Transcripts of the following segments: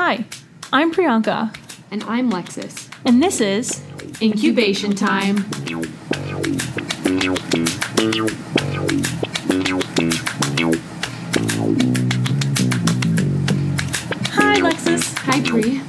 Hi, I'm Priyanka. And I'm Lexis. And this is Incubation Time. Hi, Lexis. Hi, Pri.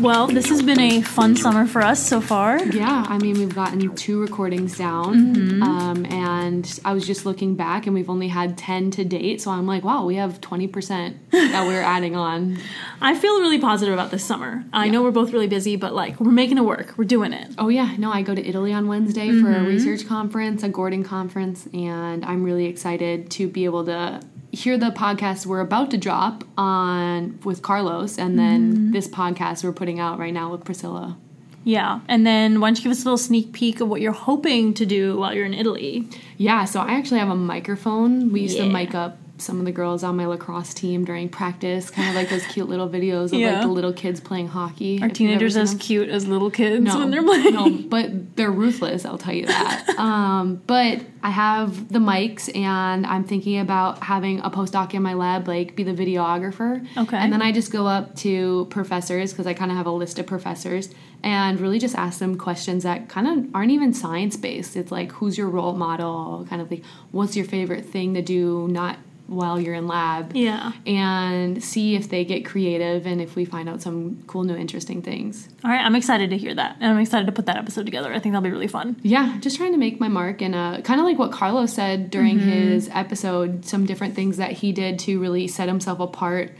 Well, this has been a fun summer for us so far. Yeah, I mean, we've gotten 2 recordings down, and I was just looking back, and we've only had 10 to date, so I'm like, wow, we have 20% that we're adding on. I feel really positive about this summer. I know we're both really busy, but, like, we're making it work. We're doing it. Oh, yeah. No, I go to Italy on Wednesday for a research conference, a Gordon conference, and I'm really excited to be able to hear the podcast we're about to drop on with Carlos, and then this podcast we're putting out right now with Priscilla. Yeah, and then why don't you give us a little sneak peek of what you're hoping to do while you're in Italy? Yeah, so I actually have a microphone. We used to mic up some of the girls on my lacrosse team during practice, kind of like those cute little videos of like the little kids playing hockey. Are teenagers as cute as little kids when they're playing? No, but they're ruthless, I'll tell you that. But I have the mics, and I'm thinking about having a postdoc in my lab, like, be the videographer. Okay. And then I just go up to professors, because I kind of have a list of professors, and really just ask them questions that kind of aren't even science-based. It's like, who's your role model? Kind of like, what's your favorite thing to do, not while you're in lab, and see if they get creative and if we find out some cool new interesting things. All right, I'm excited to hear that, and I'm excited to put that episode together. I think that'll be really fun. Yeah, just trying to make my mark, and kind of like what Carlos said during his episode, some different things that he did to really set himself apart,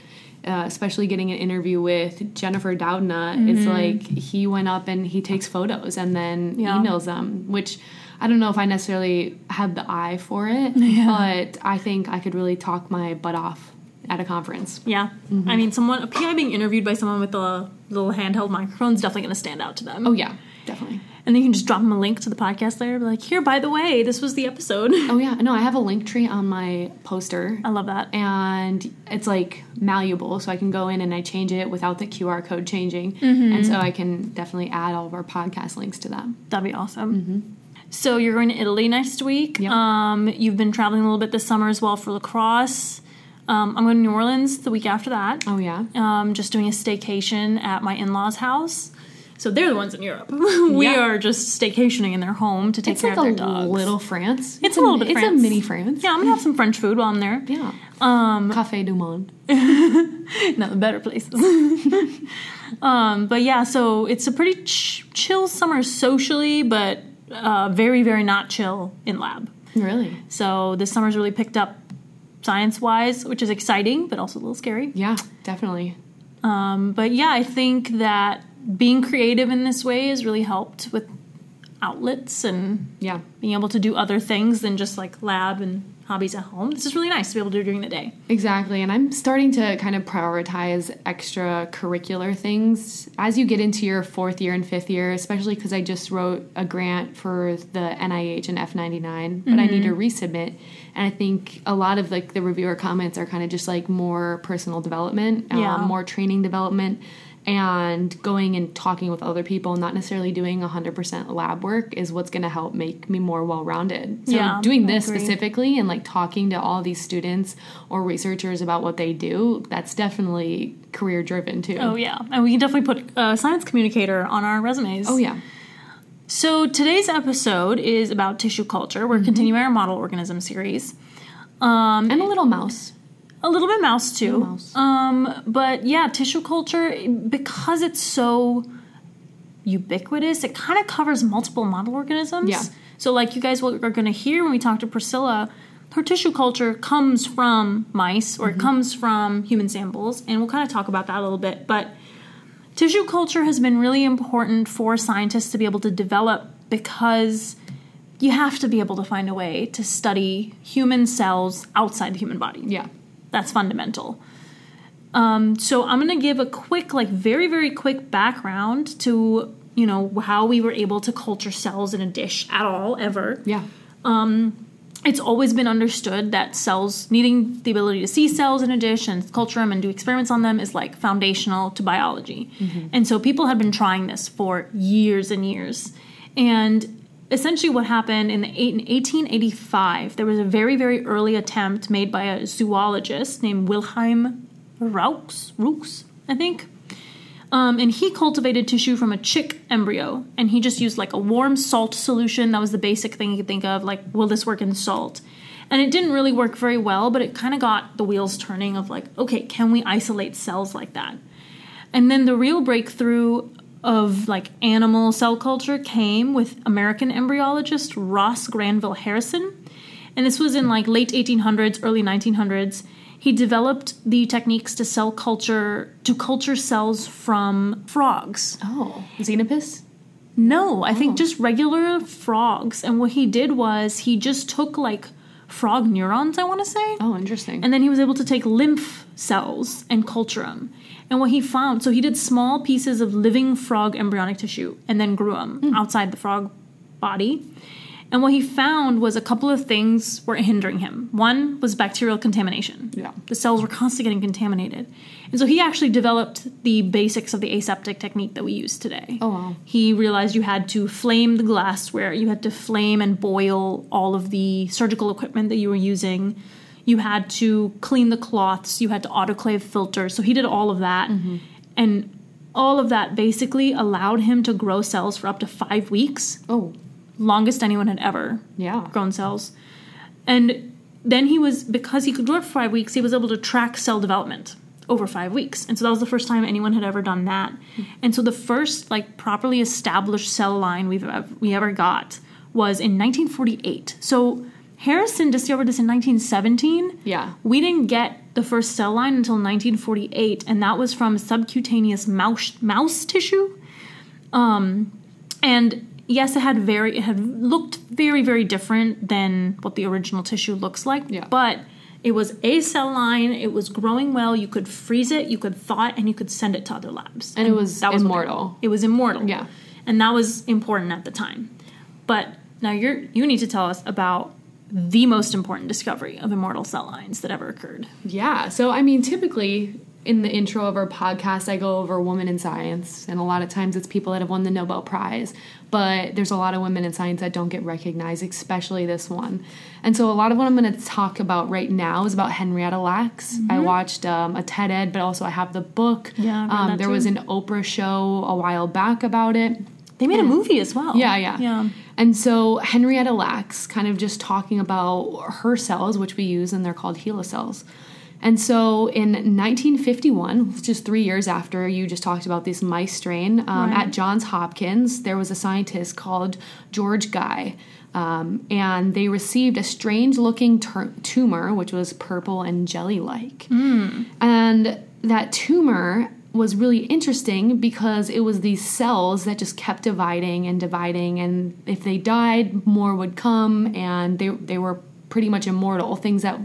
especially getting an interview with Jennifer Doudna. It's like he went up and he takes photos and then emails them, which I don't know if I necessarily have the eye for it, but I think I could really talk my butt off at a conference. Yeah. I mean, a PI being interviewed by someone with a little handheld microphone is definitely going to stand out to them. Oh, yeah, definitely. And then you can just drop them a link to the podcast there. Be like, here, by the way, this was the episode. Oh, yeah. No, I have a Linktree on my poster. I love that. And it's, like, malleable, so I can go in and I change it without the QR code changing. And so I can definitely add all of our podcast links to that. That'd be awesome. So you're going to Italy next week. Yep. You've been traveling a little bit this summer as well for lacrosse. I'm going to New Orleans the week after that. Oh, yeah. Just doing a staycation at my in-laws' house. So they're the ones in Europe. We are just staycationing in their home to take care of their dogs. It's like a little France. It's a little bit France. It's a mini France. Yeah, I'm going to have some French food while I'm there. Yeah. Café du Monde. Not the better places. But, yeah, so it's a pretty chill summer socially, but very, very not chill in lab. Really? So this summer's really picked up science-wise, which is exciting, but also a little scary. Yeah, definitely. But, yeah, I think that being creative in this way has really helped with outlets and being able to do other things than just, like, lab and hobbies at home. This is really nice to be able to do during the day. Exactly, and I'm starting to kind of prioritize extracurricular things as you get into your 4th year and 5th year, especially because I just wrote a grant for the NIH and F99, but I need to resubmit, and I think a lot of, like, the reviewer comments are kind of just, like, more personal development, more training development, and going and talking with other people, not necessarily doing 100% lab work, is what's going to help make me more well-rounded. So doing this specifically and, like, talking to all these students or researchers about what they do, that's definitely career-driven, too. Oh, yeah. And we can definitely put a science communicator on our resumes. Oh, yeah. So today's episode is about tissue culture. We're continuing our model organism series. And a little mouse. A little bit mouse, too. But, yeah, tissue culture, because it's so ubiquitous, it kind of covers multiple model organisms. Yeah. So, like, you guys are going to hear when we talk to Priscilla, her tissue culture comes from mice, or it comes from human samples, and we'll kind of talk about that a little bit. But tissue culture has been really important for scientists to be able to develop, because you have to be able to find a way to study human cells outside the human body. Yeah. That's fundamental. So I'm going to give a quick, like, very, very quick background to, you know, how we were able to culture cells in a dish at all, ever. Yeah. It's always been understood that cells, needing the ability to see cells in a dish and culture them and do experiments on them, is, like, foundational to biology. And so people had been trying this for years and years. And essentially what happened in 1885, there was a very, very early attempt made by a zoologist named Wilhelm Roux, I think. And he cultivated tissue from a chick embryo, and he just used like a warm salt solution. That was the basic thing he could think of, like, will this work in salt? And it didn't really work very well, but it kind of got the wheels turning of like, okay, can we isolate cells like that? And then the real breakthrough of like animal cell culture came with American embryologist Ross Granville Harrison. And this was in like late 1800s, early 1900s. He developed the techniques to culture cells from frogs. Oh, Xenopus? No, I think just regular frogs. And what he did was he just took like frog neurons, I want to say. Oh, interesting. And then he was able to take lymph cells and culture them. And what he found, so he did small pieces of living frog embryonic tissue and then grew them outside the frog body. And what he found was a couple of things were hindering him. One was bacterial contamination. Yeah. The cells were constantly getting contaminated. And so he actually developed the basics of the aseptic technique that we use today. Oh, wow. He realized you had to flame the glassware. You had to flame and boil all of the surgical equipment that you were using. You had to clean the cloths. You had to autoclave filters. So he did all of that. Mm-hmm. And all of that basically allowed him to grow cells for up to 5 weeks. Oh, longest anyone had ever grown cells. And then he was, because he could grow it for 5 weeks, he was able to track cell development over 5 weeks. And so that was the first time anyone had ever done that. And so the first, like, properly established cell line we ever got was in 1948. So Harrison discovered this in 1917. Yeah. We didn't get the first cell line until 1948, and that was from subcutaneous mouse tissue. And yes, it had looked very, very different than what the original tissue looks like, but it was a cell line. It was growing well. You could freeze it, you could thaw it, and you could send it to other labs. And that was immortal. It was immortal. Yeah. And that was important at the time. But now you need to tell us about the most important discovery of immortal cell lines that ever occurred. Yeah. So, I mean, typically in the intro of our podcast, I go over women in science, and a lot of times it's people that have won the Nobel Prize, but there's a lot of women in science that don't get recognized, especially this one. And so a lot of what I'm going to talk about right now is about Henrietta Lacks. Mm-hmm. I watched a TED Ed, but also I have the book. Yeah, there was an Oprah show a while back about it. They made a movie as well. Yeah. And so Henrietta Lacks, kind of just talking about her cells, which we use, and they're called HeLa cells. And so in 1951, which is 3 years after you just talked about this mice strain, at Johns Hopkins, there was a scientist called George Gey, and they received a strange-looking tumor, which was purple and jelly-like. Mm. And that tumor was really interesting because it was these cells that just kept dividing, and if they died, more would come, and they were pretty much immortal, things that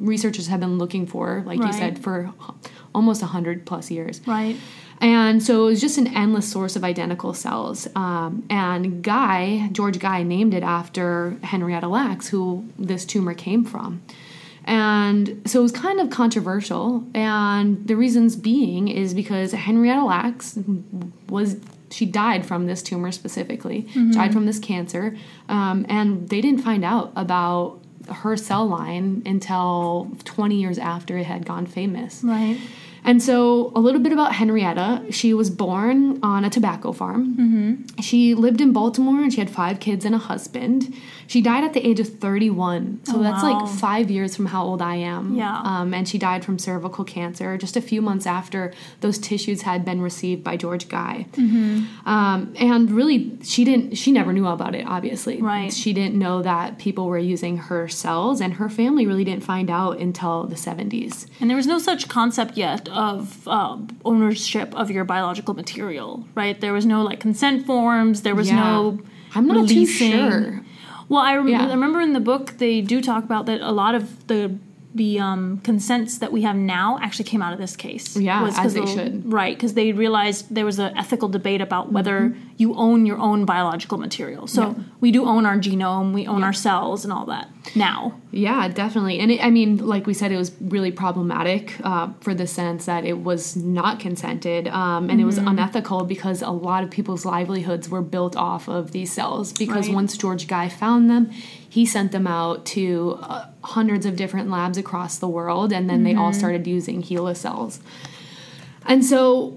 researchers have been looking for, like you said, for almost 100 plus years. Right. And so it was just an endless source of identical cells. And George Gey named it after Henrietta Lacks, who this tumor came from. And so it was kind of controversial. And the reasons being is because Henrietta Lacks she died from this tumor specifically, died from this cancer. And they didn't find out about her cell line until 20 years after it had gone famous. Right. And so a little bit about Henrietta. She was born on a tobacco farm. Mm-hmm. She lived in Baltimore, and she had 5 kids and a husband. She died at the age of 31. So that's like 5 years from how old I am. Yeah. And she died from cervical cancer just a few months after those tissues had been received by George Gey. Mm-hmm. And really, she never knew about it, obviously. Right. She didn't know that people were using her cells, and her family really didn't find out until the 70s. And there was no such concept yet of ownership of your biological material, right? There was no, like, consent forms. There was no I'm not releasing. Too sure. Well, I remember in the book they do talk about that a lot of the consents that we have now actually came out of this case. Yeah, as they should. Right, because they realized there was an ethical debate about whether you own your own biological material. So we do own our genome, we own our cells and all that now. Yeah, definitely. And like we said, it was really problematic for the sense that it was not consented, and it was unethical because a lot of people's livelihoods were built off of these cells because once George Gey found them, he sent them out to hundreds of different labs across the world, and then they all started using HeLa cells. And so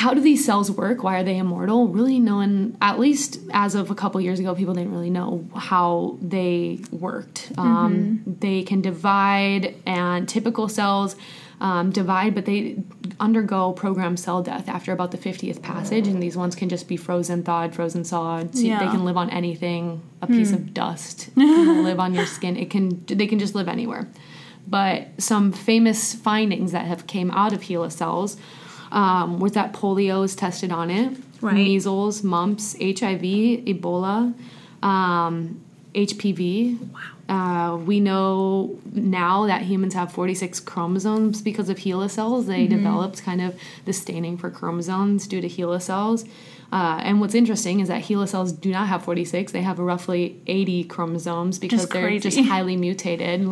how do these cells work? Why are they immortal? Really no one, at least as of a couple years ago, people didn't really know how they worked. They can divide, and typical cells divide, but they undergo programmed cell death after about the 50th passage, and these ones can just be frozen, thawed, frozen, thawed. So they can live on anything, a piece of dust, can live on your skin. They can just live anywhere. But some famous findings that have came out of HeLa cells was that polio is tested on it, measles, mumps, HIV, Ebola, HPV. We know now that humans have 46 chromosomes because of HeLa cells. They developed kind of the staining for chromosomes due to HeLa cells. And what's interesting is that HeLa cells do not have 46. They have roughly 80 chromosomes because they're just highly mutated.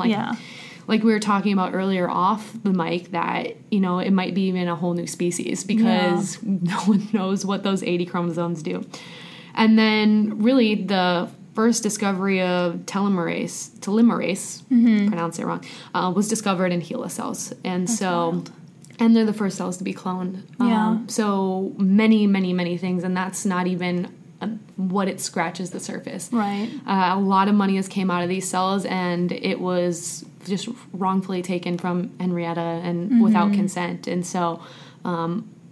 Like we were talking about earlier off the mic, that, you know, it might be even a whole new species because no one knows what those 80 chromosomes do. And then really the first discovery of telomerase, pronounce it wrong, was discovered in HeLa cells. And that's so wild. And they're the first cells to be cloned. So many, many, many things, and that's not even what it scratches the surface. A lot of money has came out of these cells, and it was just wrongfully taken from Henrietta and without consent. And so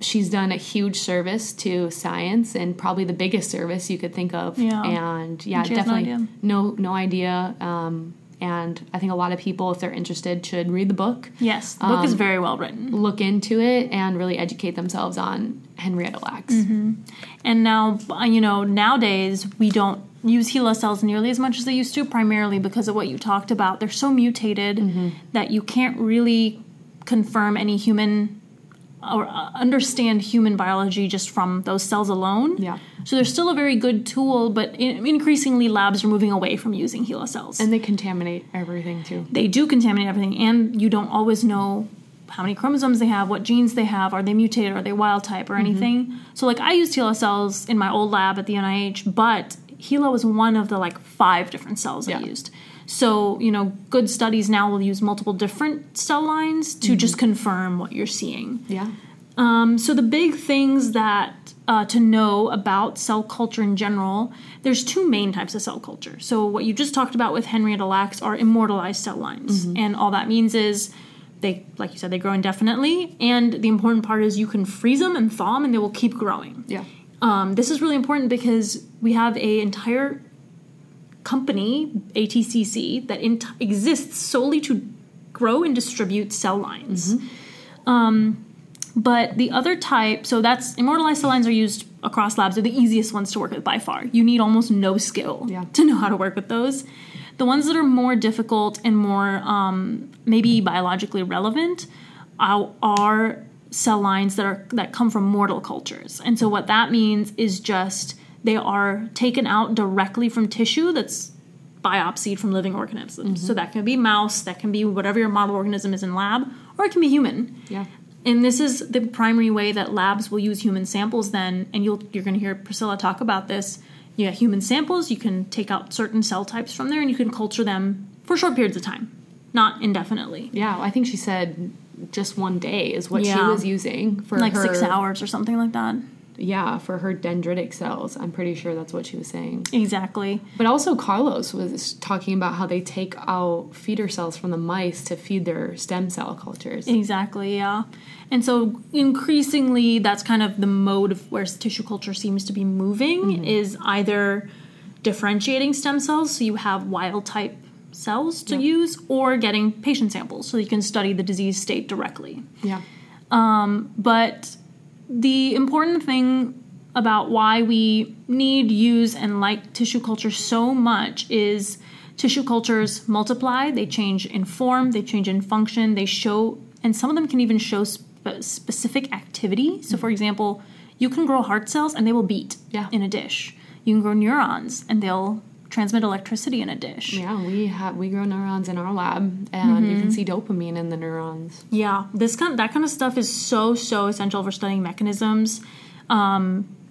she's done a huge service to science, and probably the biggest service you could think of. And she definitely has no idea. And I think a lot of people, if they're interested, should read the book. The book is very well written. Look into it and really educate themselves on Henrietta Lacks. And now, you know, nowadays we don't use HeLa cells nearly as much as they used to, primarily because of what you talked about. They're so mutated that you can't really confirm any human or understand human biology just from those cells alone. So they're still a very good tool, but increasingly labs are moving away from using HeLa cells. And they contaminate everything, too. They do contaminate everything, and you don't always know how many chromosomes they have, what genes they have, are they mutated, are they wild type, or anything. So, like, I used HeLa cells in my old lab at the NIH, but HeLa was one of the, like, 5 different cells I used. So, you know, good studies now will use multiple different cell lines to just confirm what you're seeing. So the big things that to know about cell culture in general, there's 2 main types of cell culture. So what you just talked about with Henrietta Lacks are immortalized cell lines. And all that means is they, like you said, they grow indefinitely. And the important part is you can freeze them and thaw them and they will keep growing. This is really important because we have an entire company, ATCC, that exists solely to grow and distribute cell lines. But the other type, so that's immortalized cell lines are used across labs. They're the easiest ones to work with by far. You need almost no skill to know how to work with those. The ones that are more difficult and more maybe biologically relevant are cell lines that come from mortal cultures. And so what that means is just they are taken out directly from tissue that's biopsied from living organisms. So that can be mouse, that can be whatever your model organism is in lab, or it can be human. And this is the primary way that labs will use human samples then, and you're going to hear Priscilla talk about this. You have human samples, you can take out certain cell types from there, and you can culture them for short periods of time, not indefinitely. I think she said just one day is what she was using for like her 6 hours or something like that. For her dendritic cells. I'm pretty sure that's what she was saying. Exactly. But also Carlos was talking about how they take out feeder cells from the mice to feed their stem cell cultures. And so increasingly that's kind of the mode of where tissue culture seems to be moving, is either differentiating stem cells so you have wild-type cells to use, or getting patient samples so you can study the disease state directly. But the important thing about why we need, use, and like tissue culture so much is tissue cultures multiply, they change in form, they change in function, they show, and some of them can even show specific activity. So, for example, you can grow heart cells and they will beat in a dish. You can grow neurons and they'll transmit electricity in a dish. We grow neurons in our lab, and you can see dopamine in the neurons. That kind of stuff is so essential for studying mechanisms.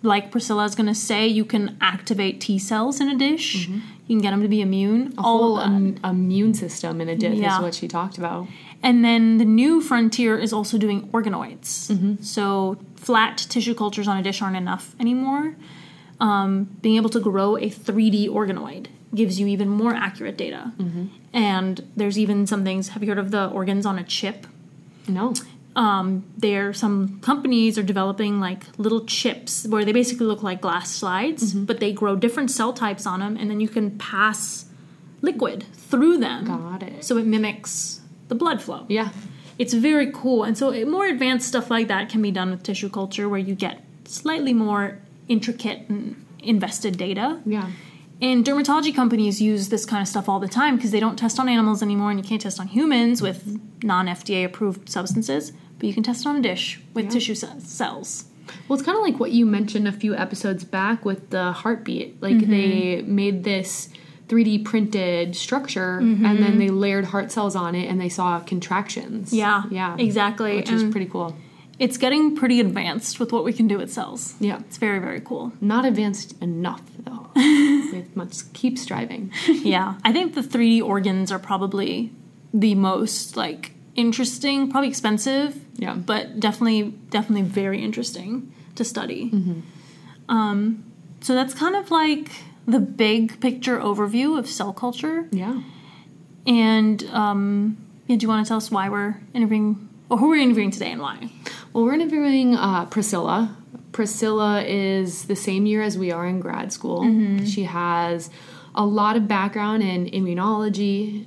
like Priscilla is going to say, you can activate T cells in a dish. Mm-hmm. You can get them to be immune. A whole immune system in a dish is what she talked about. And then the new frontier is also doing organoids. Mm-hmm. So flat tissue cultures on a dish aren't enough anymore. Being able to grow a 3D organoid gives you even more accurate data. Mm-hmm. And there's even some things, have you heard of the organs on a chip? No. Some companies are developing like little chips where they basically look like glass slides, mm-hmm. but they grow different cell types on them, and then you can pass liquid through them. Got it. So it mimics the blood flow. Yeah. It's very cool. And so more advanced stuff like that can be done with tissue culture, where you get slightly more intricate and invested data. Yeah. And dermatology companies use this kind of stuff all the time because they don't test on animals anymore, and you can't test on humans with non-FDA approved substances, but you can test on a dish with tissue cells. Well, it's kind of like what you mentioned a few episodes back with the heartbeat. Like mm-hmm. they made this 3D printed structure mm-hmm. and then they layered heart cells on it and they saw contractions. Yeah, yeah, exactly. Which is pretty cool. It's getting pretty advanced with what we can do with cells. Yeah. It's very, very cool. Not advanced enough, though. We must keep striving. Yeah. I think the 3D organs are probably the most, like, interesting, probably expensive. Yeah. But definitely very interesting to study. Mm-hmm. So that's kind of, like, the big picture overview of cell culture. Yeah. And do you want to tell us why we're interviewing... Well, who are we interviewing today and why? Well, we're interviewing Priscilla. Priscilla is the same year as we are in grad school. Mm-hmm. She has a lot of background in immunology.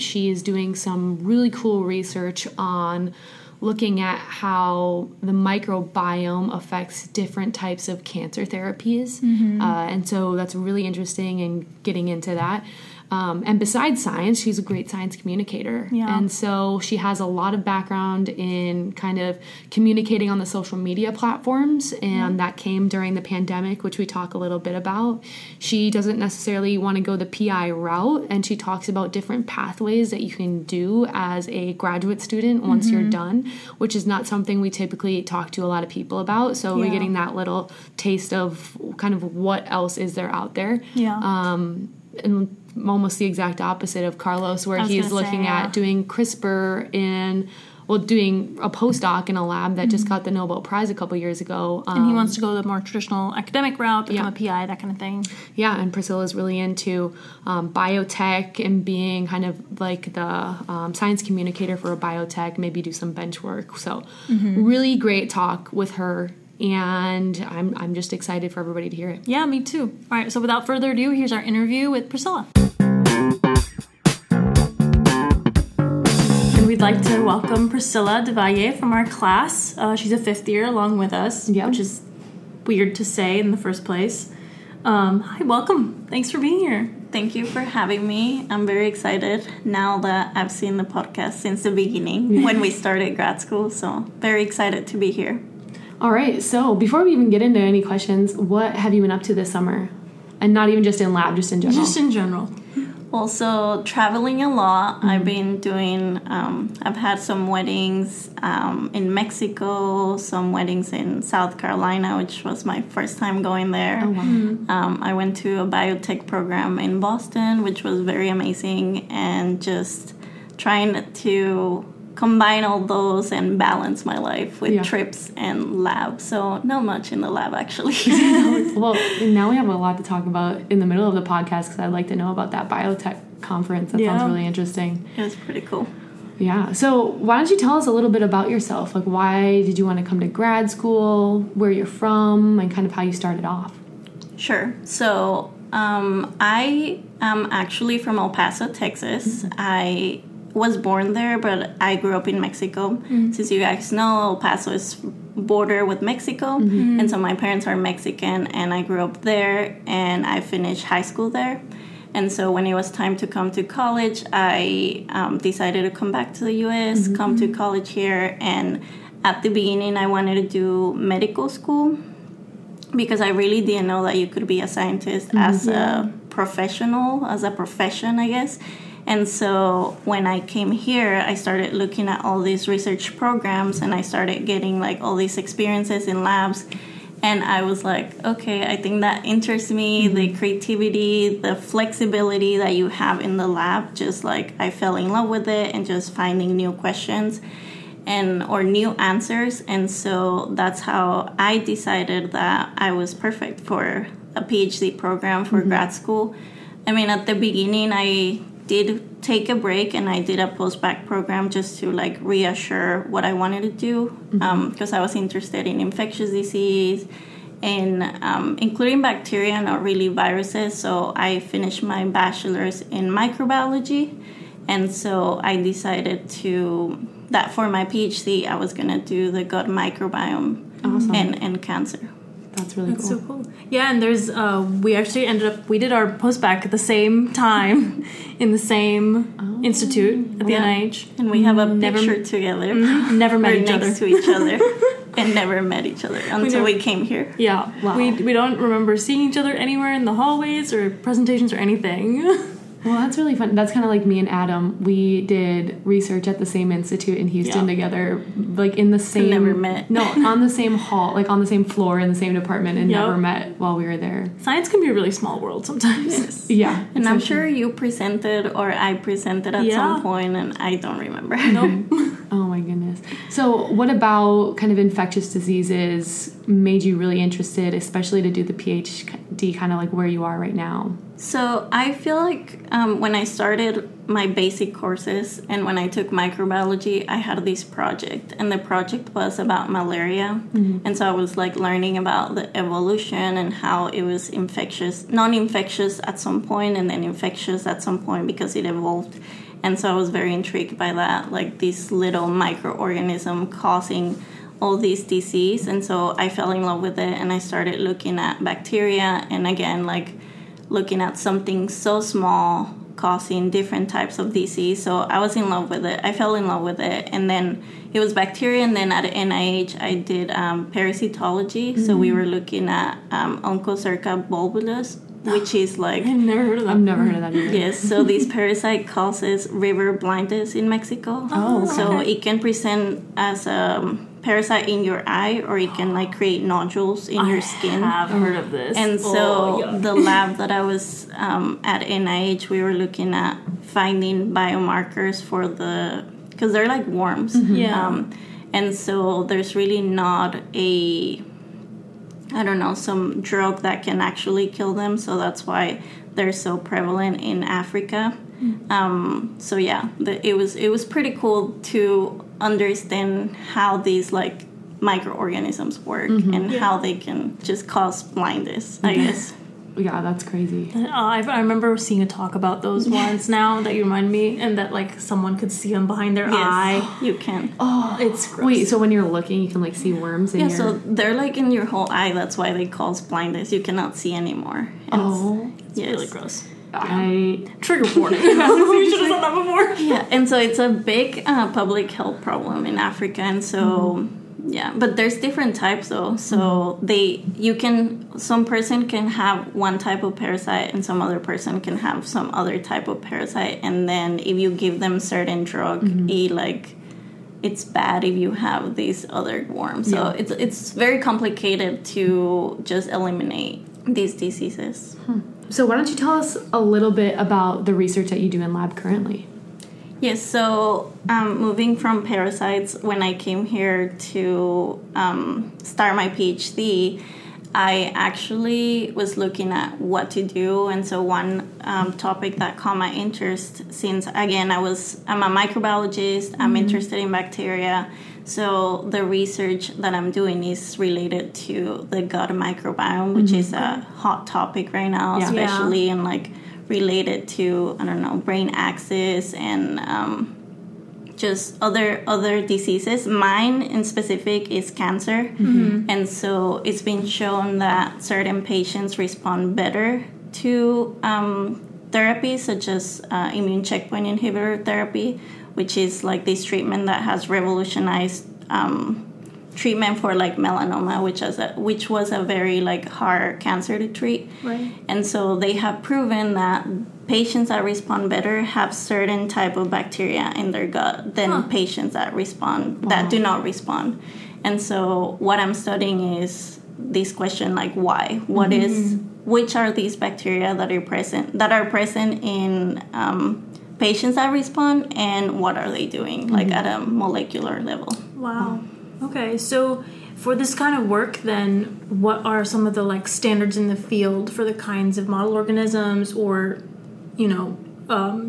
She is doing some really cool research on looking at how the microbiome affects different types of cancer therapies. Mm-hmm. And so that's really interesting and getting into that. And besides science, she's a great science communicator. Yeah. And so she has a lot of background in kind of communicating on the social media platforms, and that came during the pandemic, which we talk a little bit about. She doesn't necessarily want to go the PI route, and she talks about different pathways that you can do as a graduate student once mm-hmm. you're done, which is not something we typically talk to a lot of people about. So we're getting that little taste of kind of what else is there out there. Yeah. And almost the exact opposite of Carlos, where he's looking at doing CRISPR doing a postdoc in a lab that mm-hmm. just got the Nobel Prize a couple years ago. And he wants to go the more traditional academic route, become a PI, that kind of thing. Yeah, and Priscilla's really into biotech and being kind of like the science communicator for a biotech, maybe do some bench work. So mm-hmm. really great talk with her. And I'm just excited for everybody to hear it. Yeah, me too. All right, so without further ado, here's our interview with Priscilla. And we'd like to welcome Priscilla Del Valle from our class. She's a fifth year along with us, which is weird to say in the first place. Hi, welcome. Thanks for being here. Thank you for having me. I'm very excited now that I've seen the podcast since the beginning when we started grad school. So very excited to be here. All right, so before we even get into any questions, what have you been up to this summer? And not even just in lab, just in general. Just in general. Also, traveling a lot. Mm-hmm. I've been doing, I've had some weddings in Mexico, some weddings in South Carolina, which was my first time going there. Oh, wow. Mm-hmm. I went to a biotech program in Boston, which was very amazing, and just trying to combine all those and balance my life with trips and lab. So not much in the lab, actually. Well, now we have a lot to talk about in the middle of the podcast because I'd like to know about that biotech conference. That sounds really interesting. It was pretty cool. Yeah. So why don't you tell us a little bit about yourself? Like, why did you want to come to grad school, where you're from, and kind of how you started off? Sure. So I am actually from El Paso, Texas. Mm-hmm. I was born there, but I grew up in Mexico. Mm-hmm. Since you guys know, El Paso is border with Mexico, mm-hmm. and so my parents are Mexican, and I grew up there, and I finished high school there. And so when it was time to come to college, I decided to come back to the U.S., mm-hmm. come to college here, and at the beginning, I wanted to do medical school because I really didn't know that you could be a scientist mm-hmm. as a professional, as a profession, I guess. And so when I came here, I started looking at all these research programs, and I started getting like all these experiences in labs. And I was like, okay, I think that interests me, mm-hmm. the creativity, the flexibility that you have in the lab. Just like I fell in love with it and just finding new questions and or new answers. And so that's how I decided that I was perfect for a PhD program for mm-hmm. grad school. I mean, at the beginning, I did take a break and I did a post-bac program just to like reassure what I wanted to do because I was interested in infectious disease and including bacteria and not really viruses. So I finished my bachelor's in microbiology, and so I decided to that for my PhD I was going to do the gut microbiome and cancer. That's really cool. That's so cool. Yeah, and there's, we actually ended up, we did our post-bac at the same time in the same institute at the NIH. And we have a picture together. Never met each other. Next to each other. And never met each other until we came here. Yeah, wow. We don't remember seeing each other anywhere in the hallways or presentations or anything. Well, that's really fun. That's kind of like me and Adam. We did research at the same institute in Houston together, like in the same... Never met. No, on the same hall, like on the same floor in the same department and never met while we were there. Science can be a really small world sometimes. Yes. Yeah. And I'm sure you presented or I presented at some point and I don't remember. Nope. Oh my goodness. So what about kind of infectious diseases made you really interested, especially to do the PhD kind of like where you are right now? So I feel like when I started my basic courses and when I took microbiology, I had this project and the project was about malaria. Mm-hmm. And so I was like learning about the evolution and how it was infectious, non-infectious at some point and then infectious at some point because it evolved. And so I was very intrigued by that, like this little microorganism causing all these disease. And so I fell in love with it and I started looking at bacteria. And again, like looking at something so small causing different types of disease. So I was in love with it. I fell in love with it. And then it was bacteria. And then at NIH, I did parasitology. Mm-hmm. So we were looking at Onchocerca bulbulus, which is like... I've never heard of that. I've never heard of that either. Yes, so this parasite causes river blindness in Mexico. Oh, so it can present as a parasite in your eye or it can like create nodules in your skin. I have heard of this. And so the lab that I was at NIH, we were looking at finding biomarkers for the... Because they're like worms. Mm-hmm. Yeah. And so there's really not a... I don't know, some drug that can actually kill them. So that's why they're so prevalent in Africa. Mm-hmm. So yeah, it was pretty cool to understand how these like microorganisms work and how they can just cause blindness, I guess. Yeah, that's crazy. I remember seeing a talk about those ones now that you remind me, and that like someone could see them behind their eye. You can. Oh, it's gross. Wait, so when you're looking, you can like see worms in your... Yeah, so they're like in your whole eye. That's why they cause blindness. You cannot see anymore. It's, it's really gross. Trigger warning. You should have said that before. Yeah, and so it's a big public health problem in Africa, and so... Mm-hmm. Yeah, but there's different types though. So some person can have one type of parasite and some other person can have some other type of parasite. And then if you give them certain drug, it's bad if you have these other worms. So it's very complicated to just eliminate these diseases. Hmm. So why don't you tell us a little bit about the research that you do in lab currently? Yes, so moving from parasites, when I came here to start my PhD, I actually was looking at what to do. And so one topic that caught my interest, since, again, I'm a microbiologist, I'm interested in bacteria. So the research that I'm doing is related to the gut microbiome, which is a hot topic right now, especially in like... related to, I don't know, brain axis and just other diseases. Mine in specific is cancer. Mm-hmm. And so it's been shown that certain patients respond better to therapies such as immune checkpoint inhibitor therapy, which is like this treatment that has revolutionized treatment for like melanoma, which was a very like hard cancer to treat. Right. And so they have proven that patients that respond better have certain type of bacteria in their gut than patients that do not respond. And so what I'm studying is this question, like, why? What mm-hmm. is? Which are these bacteria that are present in patients that respond, and what are they doing, mm-hmm. like at a molecular level? Wow. Okay, so for this kind of work, then, what are some of the like standards in the field for the kinds of model organisms or, you know,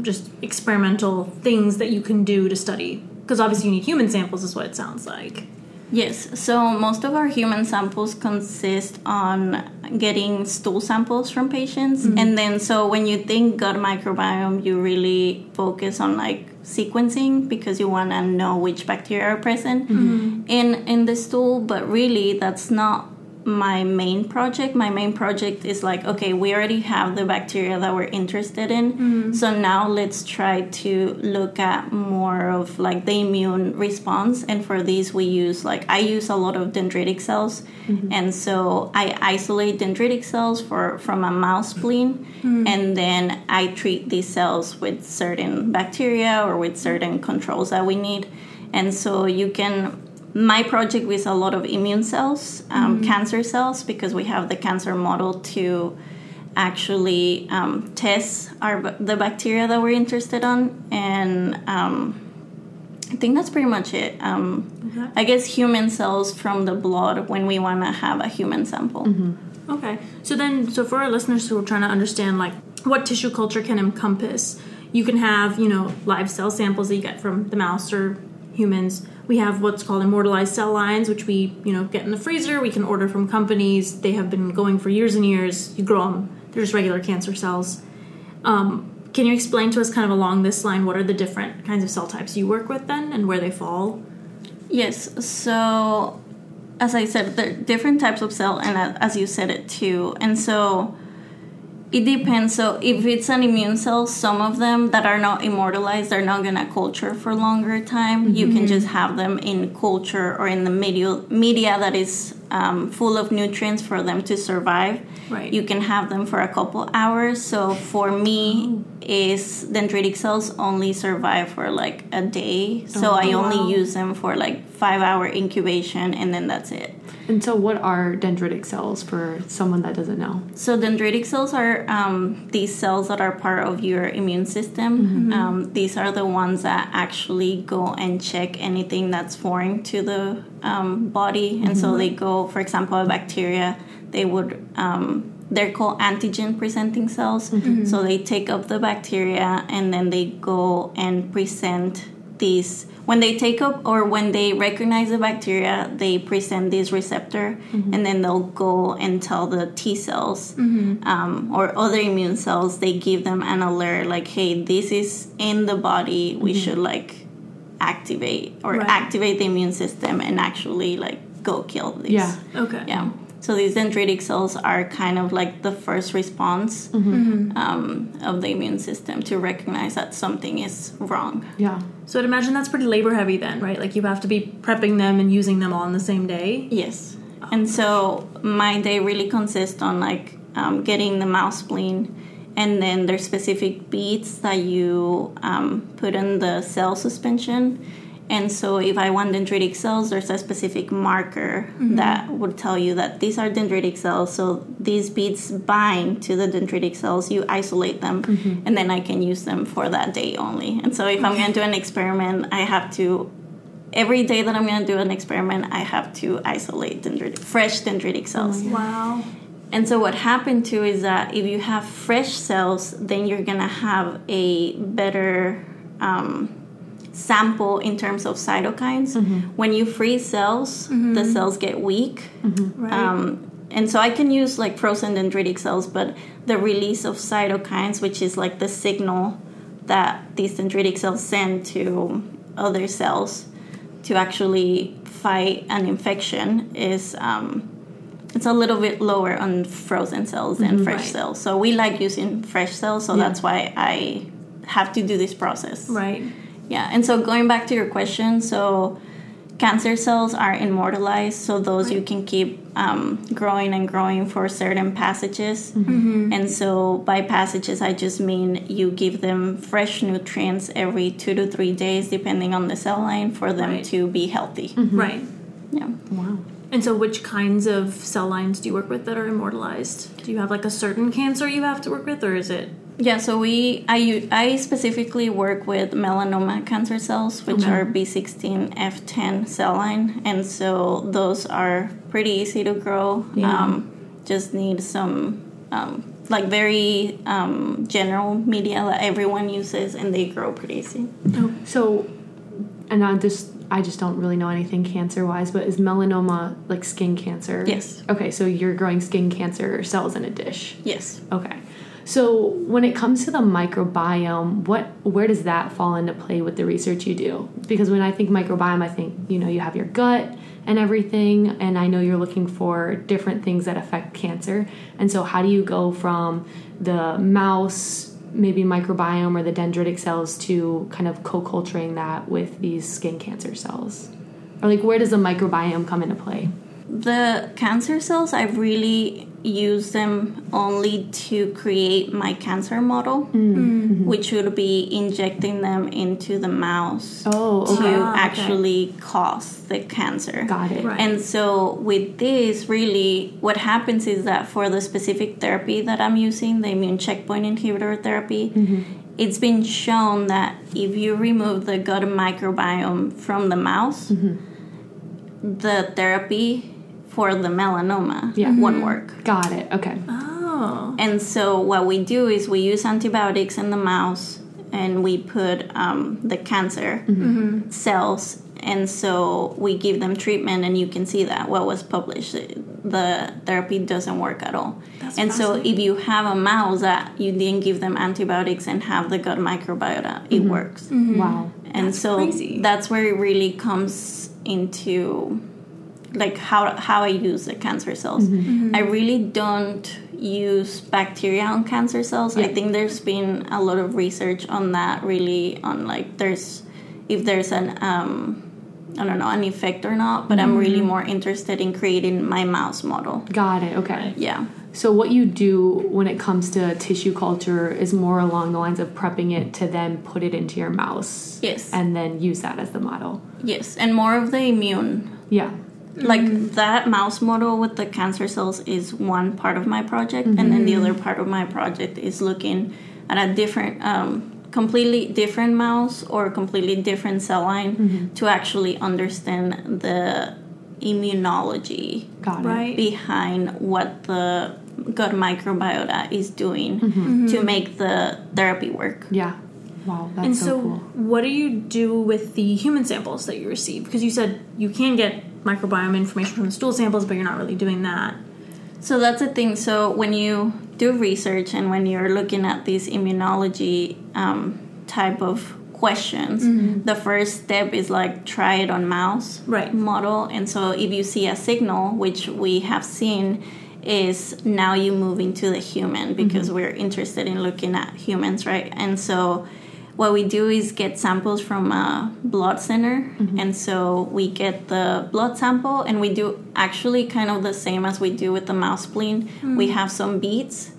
just experimental things that you can do to study? Because obviously you need human samples, is what it sounds like. Yes, so most of our human samples consist on getting stool samples from patients. Mm-hmm. And then so when you think gut microbiome, you really focus on like sequencing because you want to know which bacteria are present mm-hmm. in the stool. But really, that's not my main project. My main project is like, okay, we already have the bacteria that we're interested in. Mm-hmm. So now let's try to look at more of like the immune response. And for these, we use like, I use a lot of dendritic cells. Mm-hmm. And so I isolate dendritic cells from a mouse spleen. Mm-hmm. And then I treat these cells with certain bacteria or with certain controls that we need. And so you can... My project was a lot of immune cells, mm-hmm. cancer cells, because we have the cancer model to actually test the bacteria that we're interested on. And I think that's pretty much it. Okay. I guess human cells from the blood when we want to have a human sample. Mm-hmm. Okay. So for our listeners who are trying to understand, like, what tissue culture can encompass, you can have, you know, live cell samples that you get from the mouse or humans. We have what's called immortalized cell lines, which we, you know, get in the freezer. We can order from companies. They have been going for years and years. You grow them. They're just regular cancer cells. Can you explain to us kind of along this line what are the different kinds of cell types you work with then and where they fall? Yes. So, as I said, there are different types of cell, and as you said it too. And so... It depends. So if it's an immune cell, some of them that are not immortalized, they're not going to culture for longer time. Mm-hmm. You can just have them in culture or in the media that is full of nutrients for them to survive. Right. You can have them for a couple hours. So for me, is dendritic cells only survive for like a day. So I only use them for like 5-hour incubation, and then that's it. And so what are dendritic cells for someone that doesn't know? So dendritic cells are these cells that are part of your immune system. Mm-hmm. These are the ones that actually go and check anything that's foreign to the body. And mm-hmm. so they go, for example, a bacteria, they would... They're called antigen-presenting cells. Mm-hmm. So they take up the bacteria, and then they go and present these... When they take up or when they recognize the bacteria, they present this receptor, mm-hmm. and then they'll go and tell the T cells mm-hmm. Or other immune cells, they give them an alert like, hey, this is in the body. We mm-hmm. should, like, activate the immune system and actually, like, go kill this. Yeah, okay. Yeah. So these dendritic cells are kind of like the first response mm-hmm. Of the immune system to recognize that something is wrong. Yeah. So I'd imagine that's pretty labor-heavy then, right? Like you have to be prepping them and using them all on the same day? Yes. Oh. And so my day really consists on like getting the mouse spleen, and then there's specific beads that you put in the cell suspension. And so if I want dendritic cells, there's a specific marker mm-hmm. that would tell you that these are dendritic cells. So these beads bind to the dendritic cells. You isolate them, mm-hmm. and then I can use them for that day only. And so if I'm going to do an experiment, I have to... Every day that I'm going to do an experiment, I have to isolate fresh dendritic cells. Oh, wow. And so what happened, too, is that if you have fresh cells, then you're going to have a better... sample in terms of cytokines. Mm-hmm. When you freeze cells, mm-hmm. the cells get weak. Mm-hmm. Right. And so I can use like frozen dendritic cells, but the release of cytokines, which is like the signal that these dendritic cells send to other cells to actually fight an infection, is it's a little bit lower on frozen cells than mm-hmm. fresh right. cells. So we like using fresh cells, so yeah. that's why I have to do this process. Right. Yeah, and so going back to your question, so cancer cells are immortalized, so those right. you can keep growing and growing for certain passages. Mm-hmm. And so by passages, I just mean you give them fresh nutrients every 2 to 3 days, depending on the cell line, for them right. to be healthy. Mm-hmm. Right. Yeah. Wow. And so which kinds of cell lines do you work with that are immortalized? Do you have, like, a certain cancer you have to work with, or is it... Yeah, so I specifically work with melanoma cancer cells, which are B16, F10 cell line. And so those are pretty easy to grow. Yeah. Just need some, very general media that everyone uses, and they grow pretty easy. Oh. So, and I just don't really know anything cancer-wise, but is melanoma, like, skin cancer? Yes. Okay, so you're growing skin cancer cells in a dish? Yes. Okay. So when it comes to the microbiome, where does that fall into play with the research you do? Because when I think microbiome, I think, you have your gut and everything, and I know you're looking for different things that affect cancer. And so how do you go from the mouse, maybe microbiome or the dendritic cells, to kind of co-culturing that with these skin cancer cells? Or, like, where does the microbiome come into play? The cancer cells, I really use them only to create my cancer model, mm-hmm. which would be injecting them into the mouse to actually cause the cancer. Got it. Right. And so with this, really what happens is that for the specific therapy that I'm using, the immune checkpoint inhibitor therapy, mm-hmm. it's been shown that if you remove the gut microbiome from the mouse, mm-hmm. the therapy for the melanoma won't work. Got it. Okay. Oh. And so what we do is we use antibiotics in the mouse, and we put the cancer mm-hmm. cells, and so we give them treatment, and you can see that what was published, the therapy doesn't work at all. That's and so if you have a mouse that you didn't give them antibiotics and have the gut microbiota, mm-hmm. it works. Mm-hmm. Wow. And that's so crazy. That's where it really comes into, like, how I use the cancer cells. Mm-hmm. Mm-hmm. I really don't use bacteria on cancer cells. Yeah. I think there's been a lot of research on that, really, on, like, if there's an I don't know, an effect or not, but mm-hmm. I'm really more interested in creating my mouse model. Got it. Okay. Yeah. So what you do when it comes to tissue culture is more along the lines of prepping it to then put it into your mouse. Yes. And then use that as the model. Yes, and more of the immune. Yeah. Like, mm-hmm. that mouse model with the cancer cells is one part of my project, mm-hmm. and then the other part of my project is looking at a different, completely different mouse or completely different cell line mm-hmm. to actually understand the immunology behind what the gut microbiota is doing mm-hmm. Mm-hmm. to make the therapy work. Yeah. Wow, that's so cool. What do you do with the human samples that you receive? Because you said you can get microbiome information from the stool samples, but you're not really doing that. So that's the thing. So when you do research and when you're looking at these immunology type of questions, mm-hmm. the first step is, like, try it on mouse model. And so if you see a signal, which we have seen, is now you move into the human, because mm-hmm. we're interested in looking at humans, right? And so what we do is get samples from a blood center, mm-hmm. and so we get the blood sample, and we do actually kind of the same as we do with the mouse spleen. Mm-hmm. We have some beads.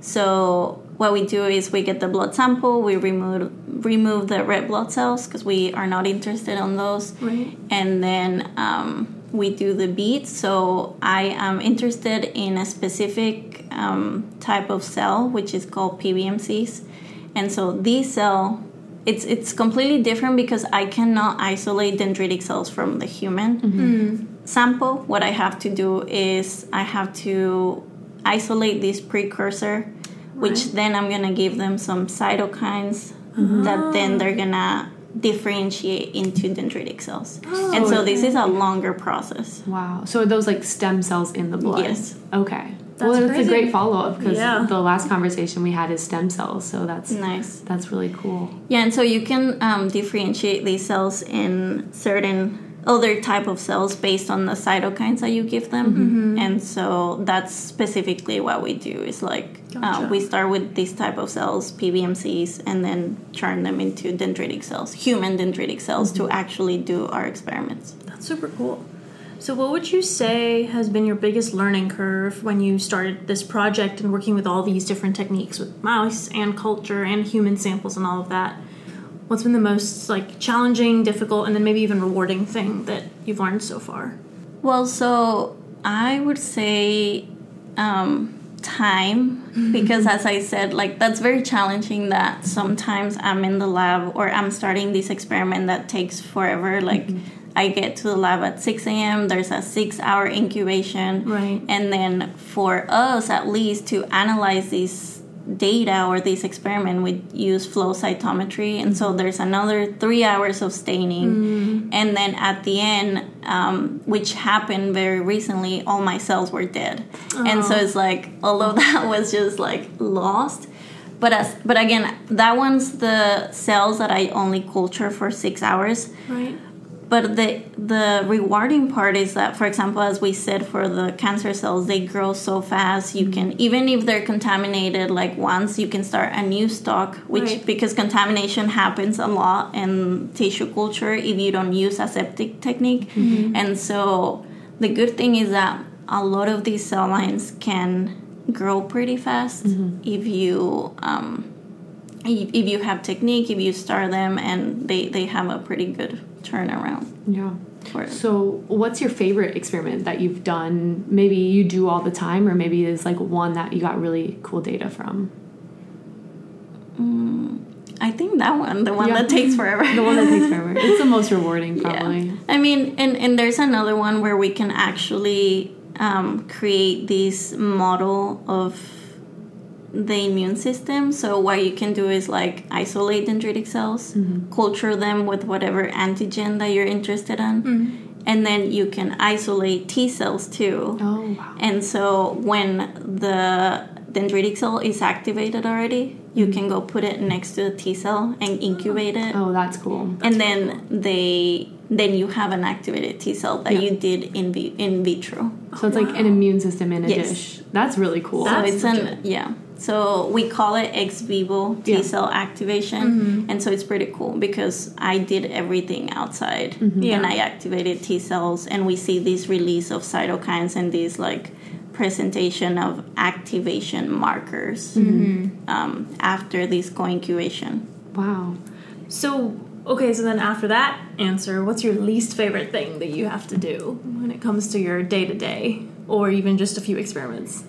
So what we do is we get the blood sample, we remove the red blood cells, because we are not interested on those, right. And then we do the beads. So I am interested in a specific type of cell, which is called PBMCs. And so this cell, it's completely different, because I cannot isolate dendritic cells from the human mm-hmm. sample. What I have to do is I have to isolate this precursor, which then I'm going to give them some cytokines that then they're going to differentiate into dendritic cells. Oh, and so this is a longer process. Wow. So are those, like, stem cells in the blood? Yes. Okay. That's a great follow-up, because the last conversation we had is stem cells, so that's nice. That's really cool. Yeah, and so you can differentiate these cells in certain other type of cells based on the cytokines that you give them, mm-hmm. and so that's specifically what we do. Is like we start with these type of cells, PBMCs, and then turn them into dendritic cells, human dendritic cells, mm-hmm. to actually do our experiments. That's super cool. So what would you say has been your biggest learning curve when you started this project and working with all these different techniques with mouse and culture and human samples and all of that? What's been the most, like, challenging, difficult, and then maybe even rewarding thing that you've learned so far? Well, so I would say time, because as I said, like, that's very challenging, that sometimes I'm in the lab or I'm starting this experiment that takes forever. Like, I get to the lab at 6 a.m. There's a 6-hour incubation. Right. And then for us, at least, to analyze this data or this experiment, we use flow cytometry. And so there's another 3 hours of staining. And then at the end, which happened very recently, all my cells were dead. And so it's like, all of that was just like lost. But again, that one's the cells that I only culture for 6 hours. Right. But the rewarding part is that, for example, as we said, for the cancer cells, they grow so fast. You can, even if they're contaminated, like once, you can start a new stock, which because contamination happens a lot in tissue culture if you don't use aseptic technique. And so the good thing is that a lot of these cell lines can grow pretty fast if you have technique, if you star them, and they have a pretty good turnaround. Yeah. So what's your favorite experiment that you've done? Maybe you do all the time, or maybe it's like one that you got really cool data from. I think that one, the one that takes forever. The one that takes forever. It's the most rewarding, probably. Yeah. I mean, and there's another one where we can actually create this model of the immune system. So what you can do is like isolate dendritic cells, culture them with whatever antigen that you're interested in, and then you can isolate T cells too. And so when the dendritic cell is activated already, you can go put it next to the T cell and incubate it. That's cool. Then you have an activated T cell that you did in vitro. So it's like an immune system in a dish. That's really cool. So we call it ex vivo T cell activation. And so it's pretty cool because I did everything outside. And I activated T cells, and we see this release of cytokines and these like presentation of activation markers after this co-incubation. Wow. So, okay, so then after that answer, what's your least favorite thing that you have to do when it comes to your day-to-day or even just a few experiments?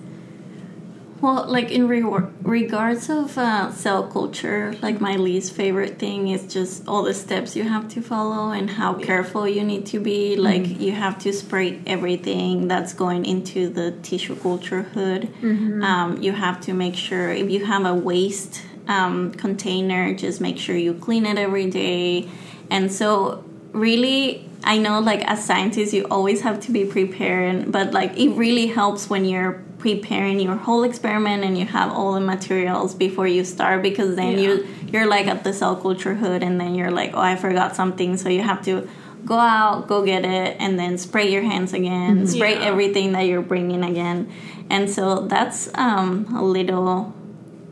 Well, like in regards of cell culture, like my least favorite thing is just all the steps you have to follow and how careful you need to be. Like you have to spray everything that's going into the tissue culture hood. You have to make sure if you have a waste container, just make sure you clean it every day. And so really, I know like as scientists, you always have to be prepared, but like it really helps when you're preparing your whole experiment and you have all the materials before you start, because then you're like at the cell culture hood and then you're like, oh, I forgot something. So you have to go out, go get it, and then spray your hands again, spray everything that you're bringing again. And so that's a little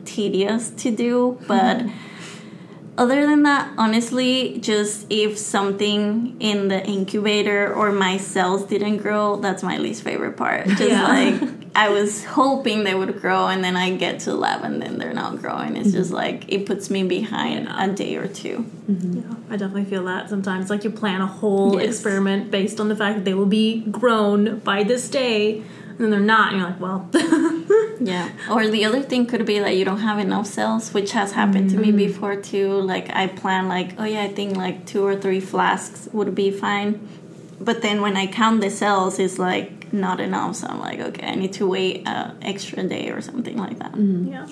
tedious to do, but other than that, honestly, just if something in the incubator or my cells didn't grow, that's my least favorite part. Just like I was hoping they would grow, and then I get to the lab and then they're not growing. It's just like it puts me behind a day or two. Yeah, I definitely feel that sometimes. Like you plan a whole experiment based on the fact that they will be grown by this day, and then they're not, and you're like, well. Or the other thing could be that you don't have enough cells, which has happened to me before too. Like I plan like, oh yeah, I think like 2 or 3 flasks would be fine. But then when I count the cells, it's like not enough. So I'm like, okay, I need to wait an extra day or something like that. Yeah.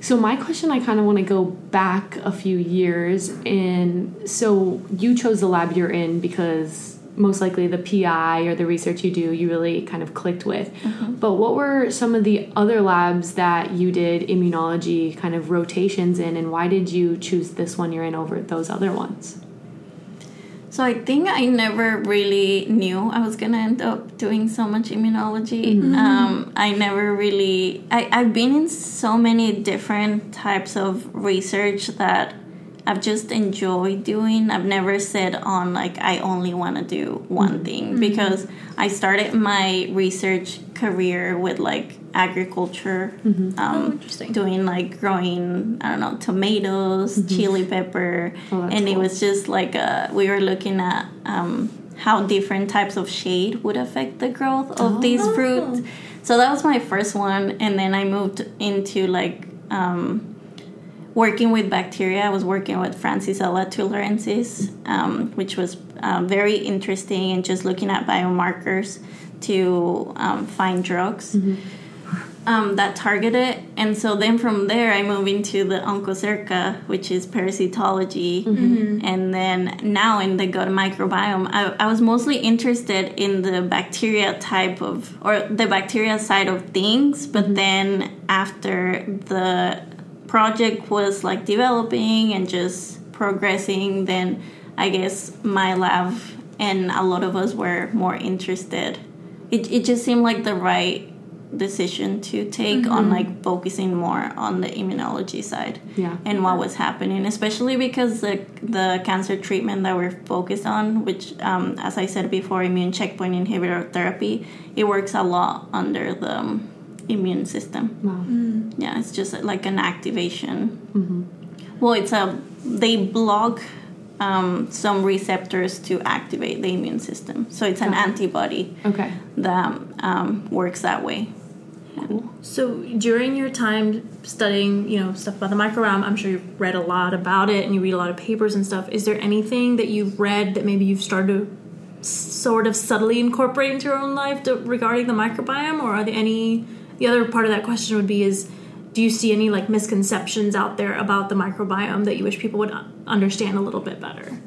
So my question, I kind of want to go back a few years. And so you chose the lab you're in because most likely the PI or the research you do, you really kind of clicked with. But what were some of the other labs that you did immunology kind of rotations in, and why did you choose this one you're in over those other ones? So I think I never really knew I was going to end up doing so much immunology. I never really... I've been in so many different types of research that I've just enjoyed doing. I've never said on, like, I only want to do one thing because I started my research career with, like, agriculture, doing, like, growing, I don't know, tomatoes, chili pepper. And it was just, like, we were looking at how different types of shade would affect the growth of these fruits. So that was my first one, and then I moved into like working with bacteria. I was working with Francisella tularensis, which was very interesting, and just looking at biomarkers to find drugs that target it. And so then from there, I moved into the oncocerca, which is parasitology. And then now in the gut microbiome, I was mostly interested in the bacteria type of, or the bacteria side of things. But then after the project was like developing and just progressing, then I guess my lab and a lot of us were more interested. It just seemed like the right decision to take on like focusing more on the immunology side and what was happening, especially because the cancer treatment that we're focused on, which as I said before, immune checkpoint inhibitor therapy, it works a lot under the immune system. Yeah, it's just like an activation. Well, it's they block some receptors to activate the immune system. So it's an antibody that works that way. Cool. So during your time studying, you know, stuff about the microbiome, I'm sure you've read a lot about it and you read a lot of papers and stuff. Is there anything that you've read that maybe you've started to sort of subtly incorporate into your own life regarding the microbiome? Or are there any... The other part of that question would be is, do you see any, like, misconceptions out there about the microbiome that you wish people would understand a little bit better?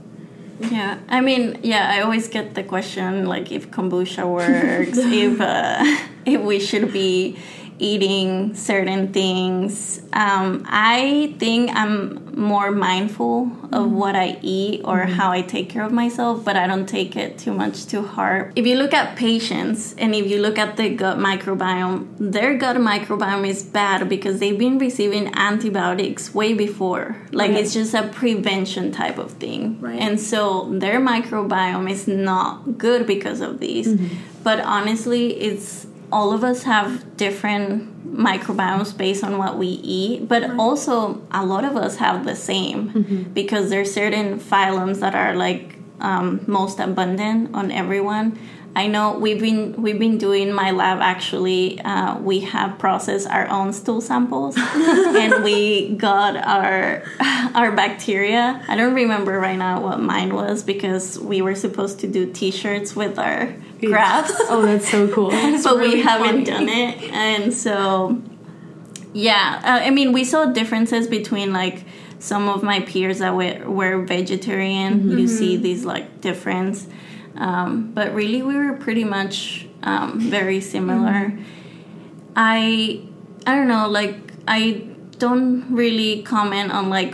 Yeah, I mean, yeah, I always get the question, like, if kombucha works, if we should be eating certain things. I think I'm more mindful of what I eat or how I take care of myself, but I don't take it too much to heart. If you look at patients and if you look at the gut microbiome, their gut microbiome is bad because they've been receiving antibiotics way before. Like it's just a prevention type of thing. And so their microbiome is not good because of these. But honestly, it's all of us have different microbiomes based on what we eat, but also a lot of us have the same because there's certain phylums that are like most abundant on everyone. I know we've been doing my lab actually. We have processed our own stool samples, and we got our bacteria. I don't remember right now what mine was because we were supposed to do T-shirts with our graphs. Oh, that's so cool! That's but really we haven't done it, and so yeah. I mean, we saw differences between like some of my peers that were vegetarian. You see these like difference. But really, we were pretty much very similar. I don't know, like, I don't really comment on, like,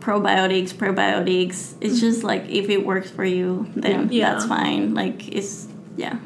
probiotics, prebiotics. It's just, like, if it works for you, then that's fine. Like, it's, yeah,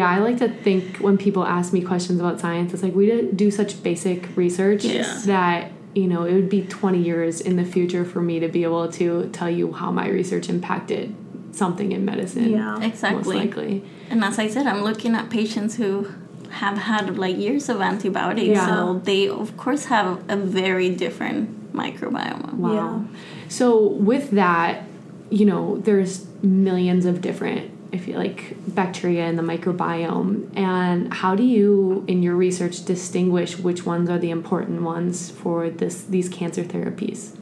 I like to think when people ask me questions about science, it's like, we do such basic research that... You know, it would be 20 years in the future for me to be able to tell you how my research impacted something in medicine. Yeah, exactly. Most likely. And as I said, I'm looking at patients who have had like years of antibiotics, so they of course have a very different microbiome. Wow. Yeah. So with that, you know, there's millions of different, I feel like, bacteria in the microbiome, and how do you in your research distinguish which ones are the important ones for these cancer therapies?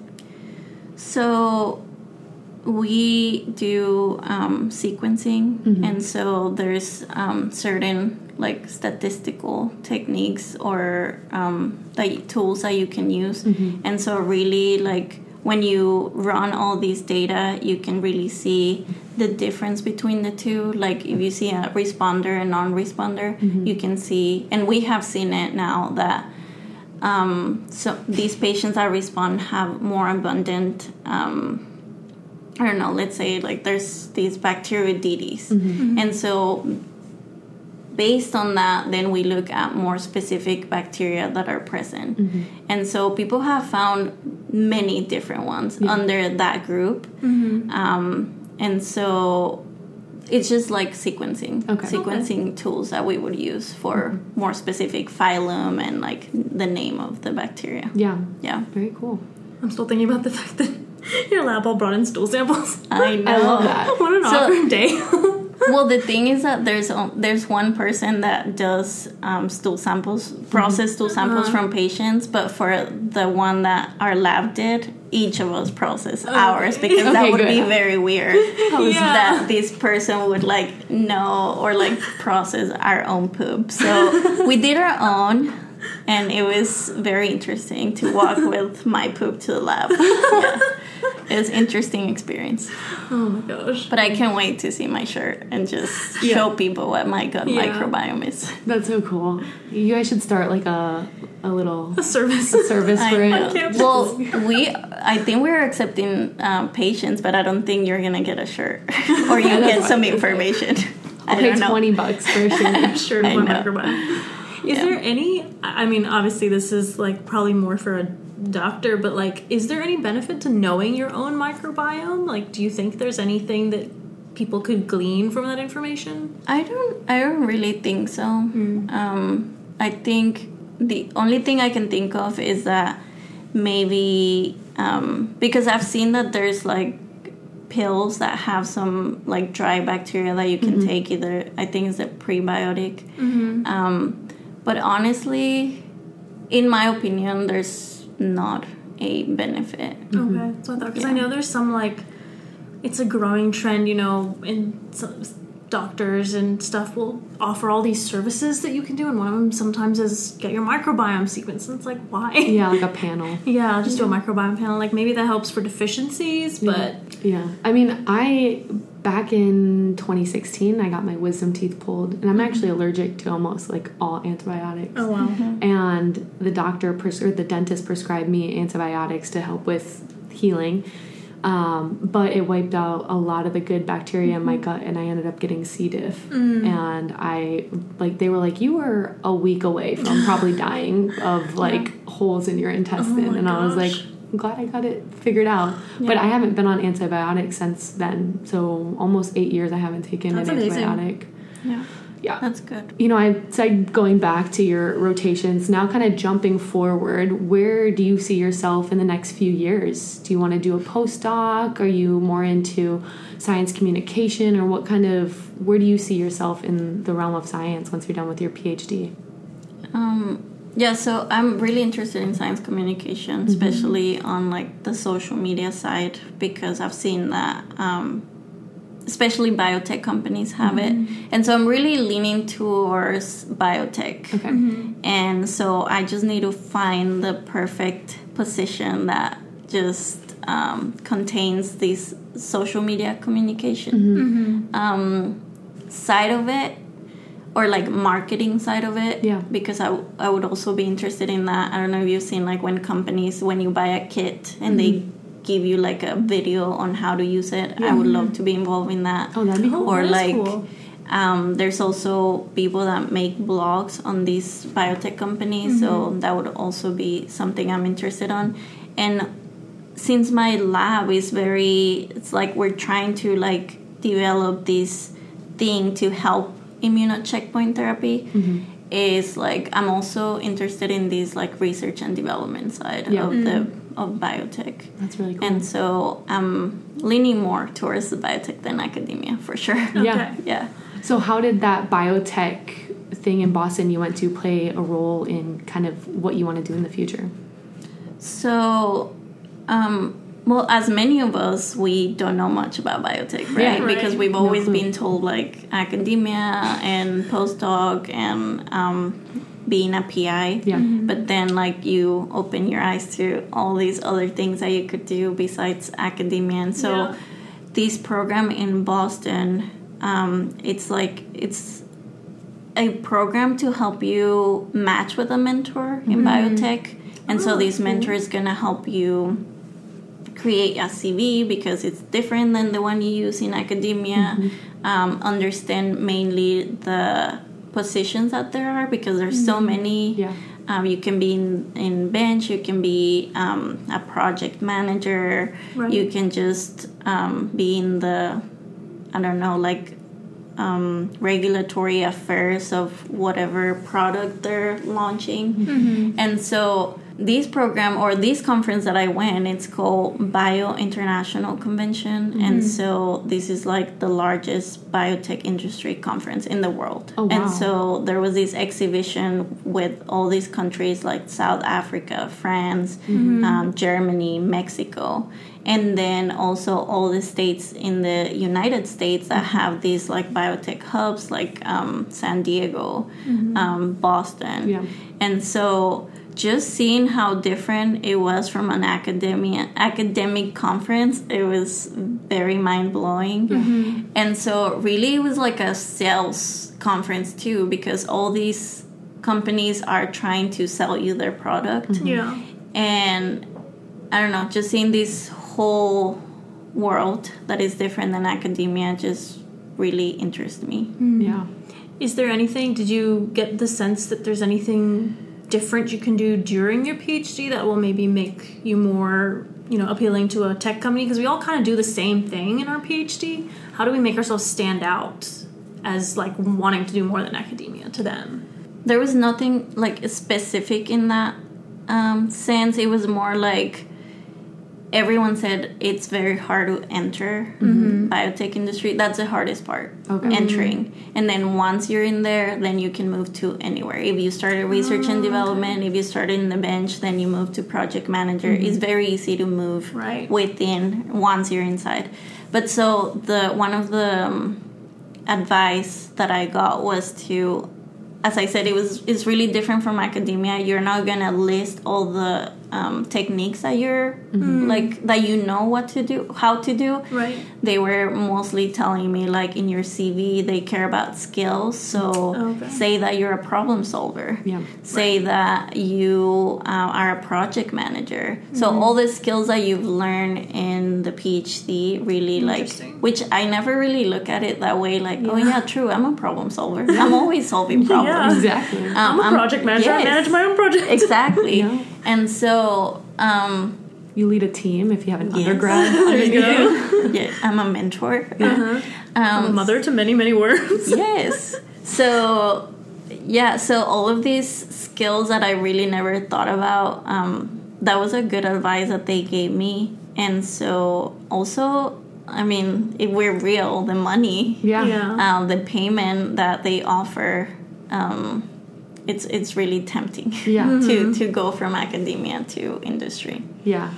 So we do sequencing, and so there's certain like statistical techniques or the tools that you can use, and so really like when you run all these data, you can really see the difference between the two. Like if you see a responder and non-responder, you can see, and we have seen it now that so these patients that respond have more abundant, I don't know, let's say like there's these bacteroidetes. And so based on that, then we look at more specific bacteria that are present. And so people have found many different ones under that group. And so it's just like sequencing tools that we would use for more specific phylum and like the name of the bacteria. Yeah. Yeah. Very cool. I'm still thinking about the fact that your lab all brought in stool samples. I know. I love that. What an awkward day. Well, the thing is that there's one person that does stool samples, process stool samples from patients, but for the one that our lab did, each of us process ours, because that would be very weird that this person would like know or like process our own poop. So we did our own. And it was very interesting to walk with my poop to the lab. Yeah. It was an interesting experience. Oh, my gosh. But I can't wait to see my shirt and just show people what my gut microbiome is. That's so cool. You guys should start, like, a service for it. Well, I think we're accepting patients, but I don't think you're going to get a shirt. Or you get some information. I'll pay $20 for a shirt. I'm sure for microbiome. Is there any, I mean, obviously this is, like, probably more for a doctor, but, like, is there any benefit to knowing your own microbiome? Like, do you think there's anything that people could glean from that information? I don't really think so. I think the only thing I can think of is that maybe, because I've seen that there's, like, pills that have some, like, dry bacteria that you can take either, I think it's a prebiotic, but honestly, in my opinion, there's not a benefit. Okay, that's what I thought. Because I know there's some, like, it's a growing trend, you know, and some doctors and stuff will offer all these services that you can do, and one of them sometimes is get your microbiome sequence, and it's like, why? Yeah, like a panel. Yeah, just do a microbiome panel. Like, maybe that helps for deficiencies, but... Yeah, I mean, back in 2016, I got my wisdom teeth pulled, and I'm actually allergic to almost, like, all antibiotics. Oh, wow. And the doctor, or the dentist prescribed me antibiotics to help with healing, but it wiped out a lot of the good bacteria in my gut, and I ended up getting C. diff. And they were like, you were a week away from probably dying of, like, holes in your intestine. Oh, and I was like... I'm glad I got it figured out. Yeah. But I haven't been on antibiotics since then. So almost 8 years I haven't taken an antibiotic. Yeah. Yeah. That's good. You know, I said going back to your rotations, now kind of jumping forward, where do you see yourself in the next few years? Do you want to do a postdoc? Are you more into science communication? Or where do you see yourself in the realm of science once you're done with your PhD? Yeah, so I'm really interested in science communication, especially on, like, the social media side, because I've seen that, especially biotech companies have it. And so I'm really leaning towards biotech. Okay. And so I just need to find the perfect position that just contains this social media communication side of it. Or, like, marketing side of it. Yeah. Because I would also be interested in that. I don't know if you've seen, like, when companies, when you buy a kit and they give you, like, a video on how to use it. I would love to be involved in that. Oh, that'd be cool. Or, like, cool. There's also people that make blogs on these biotech companies. So that would also be something I'm interested on. And since my lab is it's like we're trying to, like, develop this thing to help immuno checkpoint therapy is, like, I'm also interested in this, like, research and development side of biotech. That's really cool. And so I'm leaning more towards the biotech than academia for sure. Yeah. Okay. Yeah. So how did that biotech thing in Boston you went to play a role in kind of what you want to do in the future? So, well, as many of us, we don't know much about biotech, right? Yeah, right. Because we've always been told, like, academia and postdoc and being a PI. Yeah. But then, like, you open your eyes to all these other things that you could do besides academia. And so this program in Boston, it's a program to help you match with a mentor in biotech. And so this mentor is going to help you create a CV because it's different than the one you use in academia, understand mainly the positions that there are because there's so many. Yeah. You can be in bench, you can be a project manager, you can just be in the, I don't know, like regulatory affairs of whatever product they're launching. And so this program or this conference that I went, it's called Bio International Convention. Mm-hmm. And so this is like the largest biotech industry conference in the world. Oh, wow. And so there was this exhibition with all these countries like South Africa, France, mm-hmm. Germany, Mexico, and then also all the states in the United States that have these like biotech hubs like San Diego, mm-hmm. Boston. Yeah. And so just seeing how different it was from an academic conference, it was very mind-blowing. Mm-hmm. And so really it was like a sales conference too, because all these companies are trying to sell you their product. Mm-hmm. Yeah. And I don't know, just seeing this whole world that is different than academia just really interests me. Mm-hmm. Yeah. Is there anything, did you get the sense that there's anything different you can do during your PhD that will maybe make you more, you know, appealing to a tech company? Because we all kind of do the same thing in our PhD. How do we make ourselves stand out as, like, wanting to do more than academia to them? There was nothing, like, specific in that sense. It was more like everyone said it's very hard to enter mm-hmm. biotech industry. That's the hardest part, okay. Entering. And then once you're in there, then you can move to anywhere. If you started research and development, okay. If you started in the bench, then you move to project manager. Mm-hmm. It's very easy to move right. within once you're inside. But so one of the advice that I got was to, as I said, it's really different from academia. You're not going to list all the techniques that you're mm-hmm. like that you know what to do, how to do. Right. They were mostly telling me like in your CV they care about skills. So okay. Say that you're a problem solver. Yeah. Say right. that you are a project manager. Mm-hmm. So all the skills that you've learned in the PhD really like, which I never really look at it that way. Like yeah. oh yeah, true. I'm a problem solver. I'm always solving problems. Yeah. Exactly. I'm a project manager. Yes. I manage my own project. Exactly. Yeah. And so you lead a team if you have an yes. undergrad. There you go. Yeah, I'm a mentor. Uh-huh. I'm a mother to many, many worms. Yes. So, yeah. So all of these skills that I really never thought about, that was a good advice that they gave me. And so also, I mean, if we're real, the money, yeah. The payment that they offer, it's really tempting yeah. to go from academia to industry. Yeah.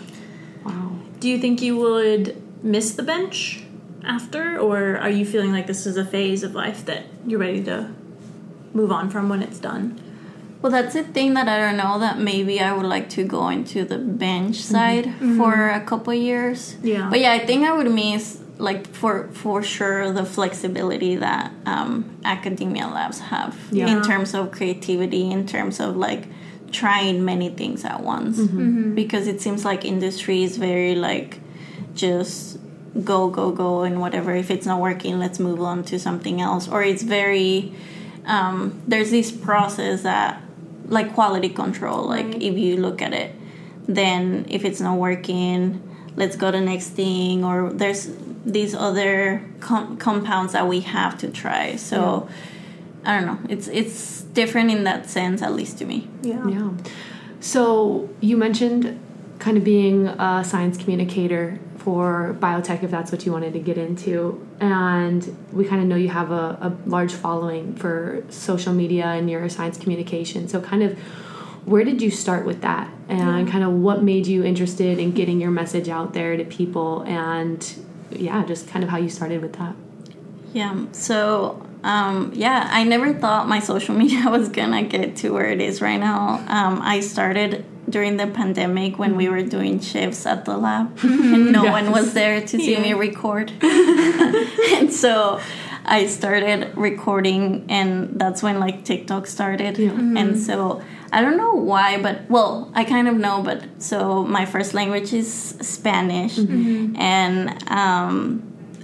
Wow. Do you think you would miss the bench after, or are you feeling like this is a phase of life that you're ready to move on from when it's done? Well, that's the thing that I don't know, that maybe I would like to go into the bench side mm-hmm. for a couple years. Yeah. But yeah, I think I would miss, like, for sure, the flexibility that academia labs have yeah. in terms of creativity, in terms of, like, trying many things at once. Mm-hmm. Mm-hmm. Because it seems like industry is very, like, just go, and whatever. If it's not working, let's move on to something else. Or it's very... there's this process that, like, quality control. Like, right. if you look at it, then if it's not working, let's go to next thing. Or there's... these other compounds that we have to try. So yeah. I don't know. It's different in that sense, at least to me. Yeah. Yeah. So you mentioned kind of being a science communicator for biotech, if that's what you wanted to get into. And we kind of know you have a large following for social media and neuroscience communication. So kind of where did you start with that? And kind of what made you interested in getting your message out there to people, and yeah, just kind of how you started with that. Yeah, so, I never thought my social media was gonna get to where it is right now. I started during the pandemic when we were doing shifts at the lab, and no yes. one was there to see yeah. me record. And so I started recording, and that's when, like, TikTok started. Yeah. Mm-hmm. And so I don't know why, but, well, I kind of know, but so my first language is Spanish. Mm-hmm. And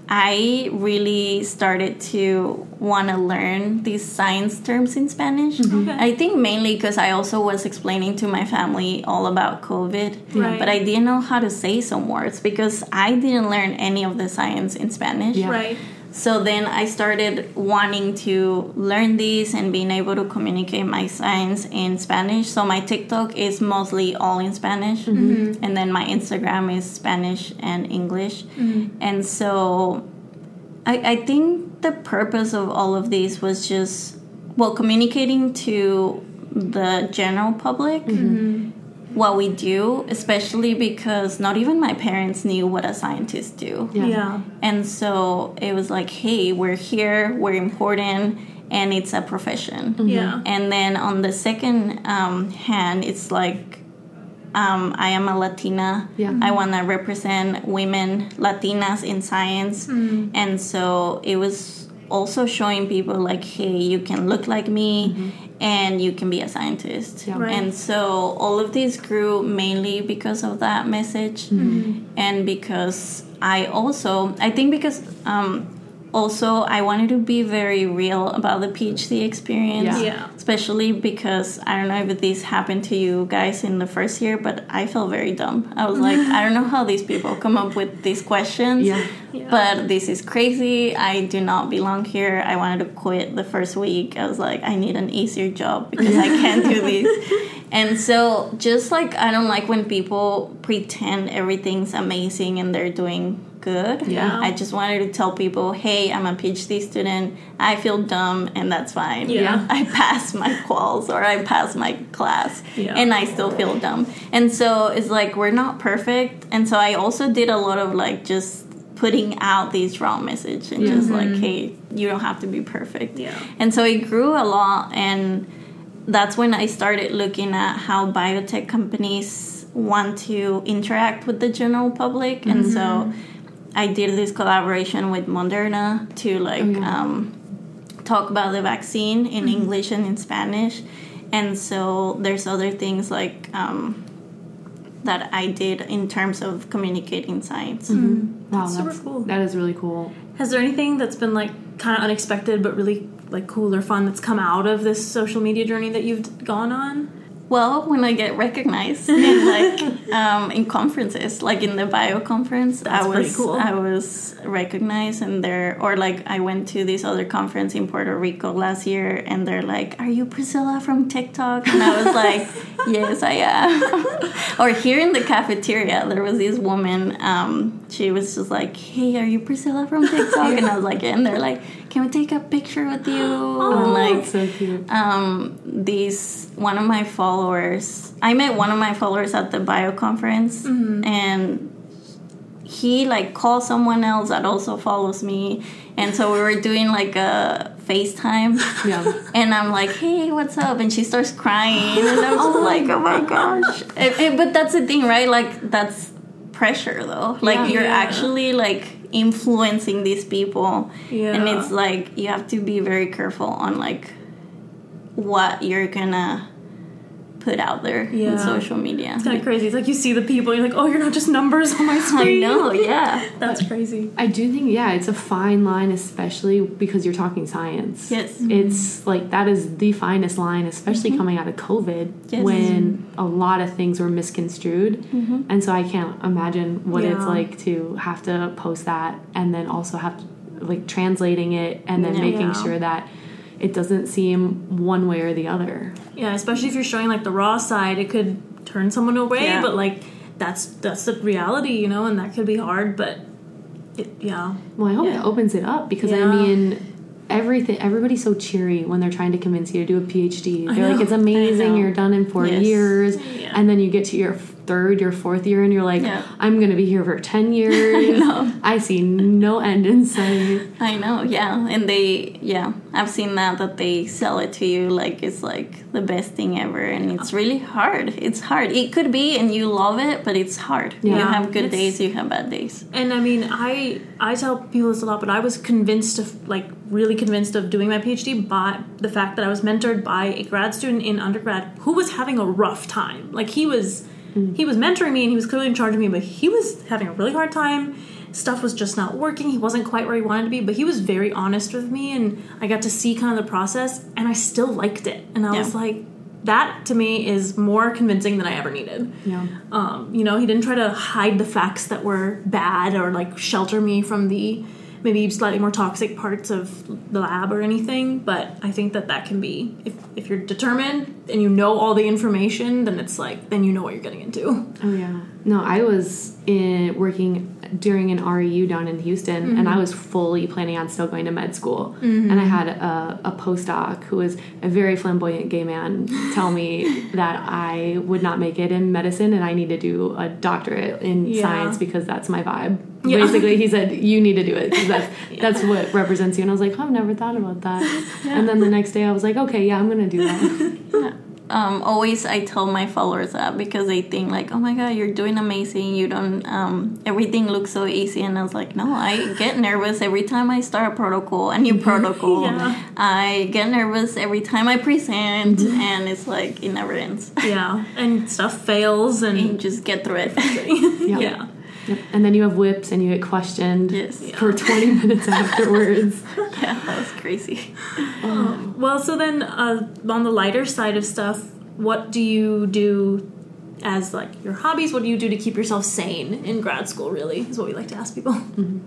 I really started to want to learn these science terms in Spanish. Mm-hmm. Okay. I think mainly because I also was explaining to my family all about COVID. Right. But I didn't know how to say some words because I didn't learn any of the science in Spanish. Yeah. Right. So then I started wanting to learn this and being able to communicate my science in Spanish. So my TikTok is mostly all in Spanish. Mm-hmm. And then my Instagram is Spanish and English. Mm-hmm. And so I think the purpose of all of this was just, well, communicating to the general public. Mm-hmm. What we do, especially because not even my parents knew what a scientist do. Yeah. Yeah. And so it was like, hey, we're here, we're important, and it's a profession. Mm-hmm. Yeah. And then on the second hand, it's like, I am a Latina. Yeah. Mm-hmm. I want to represent women, Latinas in science. Mm-hmm. And so it was also showing people like, hey, you can look like me. Mm-hmm. And you can be a scientist. Yeah. Right. And so all of these grew mainly because of that message. Mm-hmm. And because I wanted to be very real about the PhD experience. Yeah. Yeah. Especially because, I don't know if this happened to you guys in the first year, but I felt very dumb. I was like, I don't know how these people come up with these questions. Yeah. Yeah. But this is crazy. I do not belong here. I wanted to quit the first week. I was like, I need an easier job because I can't do this. And so just like, I don't like when people pretend everything's amazing and they're doing good. Yeah. I just wanted to tell people, hey, I'm a PhD student. I feel dumb and that's fine. Yeah. I passed my quals or I passed my class. Yeah. And I still feel dumb. And so it's like, we're not perfect. And so I also did a lot of like just putting out these raw message and just like, hey, you don't have to be perfect. Yeah. And so it grew a lot, and that's when I started looking at how biotech companies want to interact with the general public. Mm-hmm. And so I did this collaboration with Moderna to like talk about the vaccine in English and in Spanish. And so there's other things like that I did in terms of communicating science. Mm-hmm. Wow, that's super cool. That is really cool. Has there anything that's been like kind of unexpected but really like cool or fun that's come out of this social media journey that you've gone on? Well, when I get recognized in conferences, like in the bio conference, I was recognized, and I went to this other conference in Puerto Rico last year, and they're like, "Are you Priscilla from TikTok?" And I was like, "Yes, I am." Or here in the cafeteria, there was this woman. She was just like, "Hey, are you Priscilla from TikTok?" And I was like, and they're like, "Can we take a picture with you?" Oh, and like, that's so cute. I met one of my followers at the bio conference, and he like called someone else that also follows me, and so we were doing like a FaceTime. Yeah. And I'm like, "Hey, what's up?" And she starts crying, and I'm just like, "Oh my gosh!" But that's the thing, right? Like that's pressure, though. Like actually like influencing these people, and it's like you have to be very careful on like what you're gonna put out there in social media. It's kind of crazy. It's like you see the people, you're like, oh, you're not just numbers on my screen. I know, yeah. That's crazy. I do think, it's a fine line, especially because you're talking science. Yes. Mm-hmm. It's like that is the finest line, especially coming out of COVID when a lot of things were misconstrued. Mm-hmm. And so I can't imagine what it's like to have to post that and then also have to, like, translating it and then making sure that it doesn't seem one way or the other. Yeah, especially if you're showing, like, the raw side, it could turn someone away, but, like, that's the reality, you know, and that could be hard, but, Well, I hope it opens it up, because, I mean, everybody's so cheery when they're trying to convince you to do a PhD. They're like, it's amazing, you're done in 4 years, and then you get to your third or fourth year, and you're like, I'm going to be here for 10 years. I see no end in sight. I know, yeah. And they, I've seen that they sell it to you like it's like the best thing ever. And it's really hard. It's hard. It could be, and you love it, but it's hard. Yeah. You have good days, you have bad days. And I mean, I tell people this a lot, but I was really convinced of doing my PhD by the fact that I was mentored by a grad student in undergrad who was having a rough time. Like he was mentoring me and he was clearly in charge of me, but he was having a really hard time. Stuff was just not working. He wasn't quite where he wanted to be, but he was very honest with me, and I got to see kind of the process, and I still liked it. And I was like, that to me is more convincing than I ever needed. Yeah. He didn't try to hide the facts that were bad or like shelter me from the maybe slightly more toxic parts of the lab or anything. But I think that that can be, if you're determined and you know all the information, then it's like, then you know what you're getting into. Oh, yeah. No, I was working during an REU down in Houston, mm-hmm. and I was fully planning on still going to med school. Mm-hmm. And I had a postdoc who was a very flamboyant gay man tell me that I would not make it in medicine and I need to do a doctorate in science because that's my vibe. Yeah. Basically, he said, you need to do it because that's, that's what represents you. And I was like, oh, I've never thought about that. Yeah. And then the next day I was like, okay, yeah, I'm going to do that. Yeah. Always I tell my followers that because they think like, oh my God, you're doing amazing. You don't, everything looks so easy. And I was like, no, I get nervous every time I start a protocol, a new protocol. Yeah. I get nervous every time I present and it's like, it never ends. Yeah. And stuff fails and you just get through it. Yep. Yeah. Yep. And then you have whips and you get questioned for 20 minutes afterwards. Yeah, that was crazy. Well, so then on the lighter side of stuff, what do you do as like your hobbies? What do you do to keep yourself sane in grad school, really, is what we like to ask people. Mm-hmm.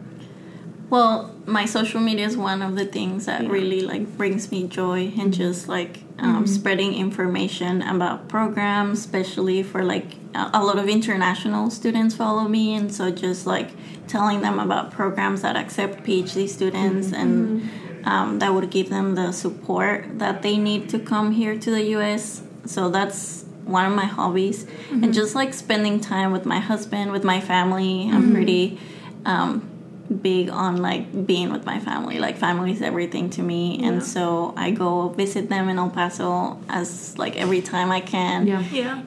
Well, my social media is one of the things that really like brings me joy and just like spreading information about programs, especially for like a lot of international students follow me. And so just like telling them about programs that accept PhD students and that would give them the support that they need to come here to the U.S. So that's one of my hobbies. Mm-hmm. And just like spending time with my husband, with my family. Mm-hmm. I'm pretty... big on like being with my family. Like family is everything to me, and so I go visit them in El Paso as like every time I can.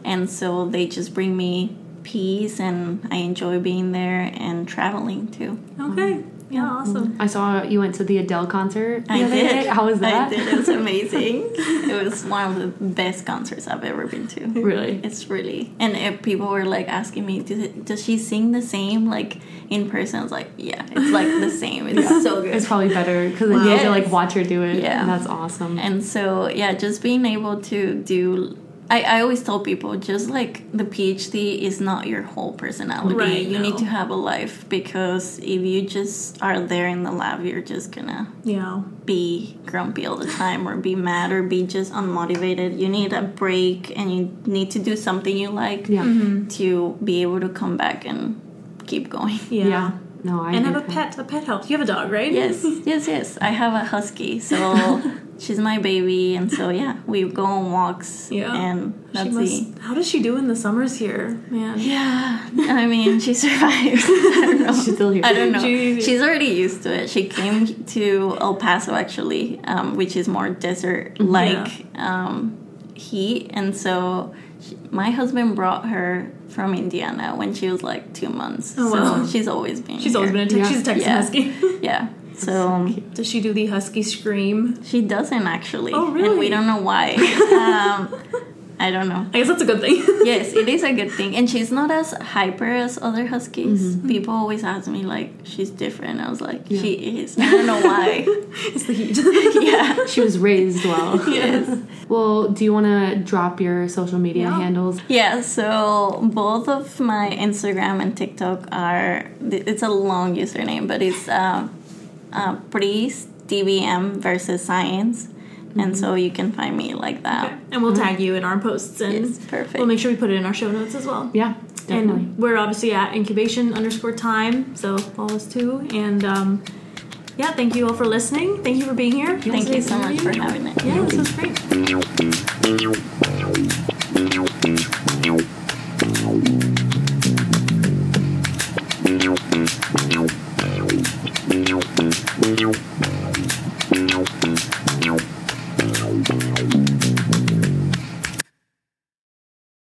And so they just bring me peace, and I enjoy being there and traveling too. Okay. Yeah, awesome. I saw you went to the Adele concert. I did. How was that? I did. It was amazing. It was one of the best concerts I've ever been to. Really? It's really... And if people were, like, asking me, does she sing the same, like, in person? I was like, yeah, it's, like, the same. It's so good. It's probably better because you have to, like, watch her do it. Yeah. And that's awesome. And so, yeah, just being able to do... I always tell people, just like the PhD is not your whole personality. Right, you need to have a life, because if you just are there in the lab, you're just gonna be grumpy all the time or be mad or be just unmotivated. You need a break and you need to do something you like to be able to come back and keep going. No, I and have a pet. A pet helps. You have a dog, right? Yes, yes, yes. I have a husky, so she's my baby, and so yeah, we go on walks. Yeah, and that's how does she do in the summers here, man? Yeah, I mean, she survives. I don't know. She's still here. I don't know. She's already used to it. She came to El Paso actually, which is more desert-like heat, and so my husband brought her from Indiana when she was like 2 months. Oh, wow. So she's always been a she's a Texan husky. Yeah. So does she do the husky scream? She doesn't actually. Oh, really? And we don't know why. I don't know. I guess that's a good thing. Yes, it is a good thing. And she's not as hyper as other huskies. Mm-hmm. People always ask me, like, she's different. I was like, she is. I don't know why. It's the heat. Yeah. She was raised well. Yes. Well, do you want to drop your social media handles? Yeah, so both of my Instagram and TikTok are... It's a long username, but it's Pris DVM versus science. And so you can find me like that. Okay. And we'll tag you in our posts. And yes, perfect. We'll make sure we put it in our show notes as well. Yeah, definitely. And we're obviously at incubation_time. So follow us too. And thank you all for listening. Thank you for being here. Thank you so much for having me. Yeah, this was great.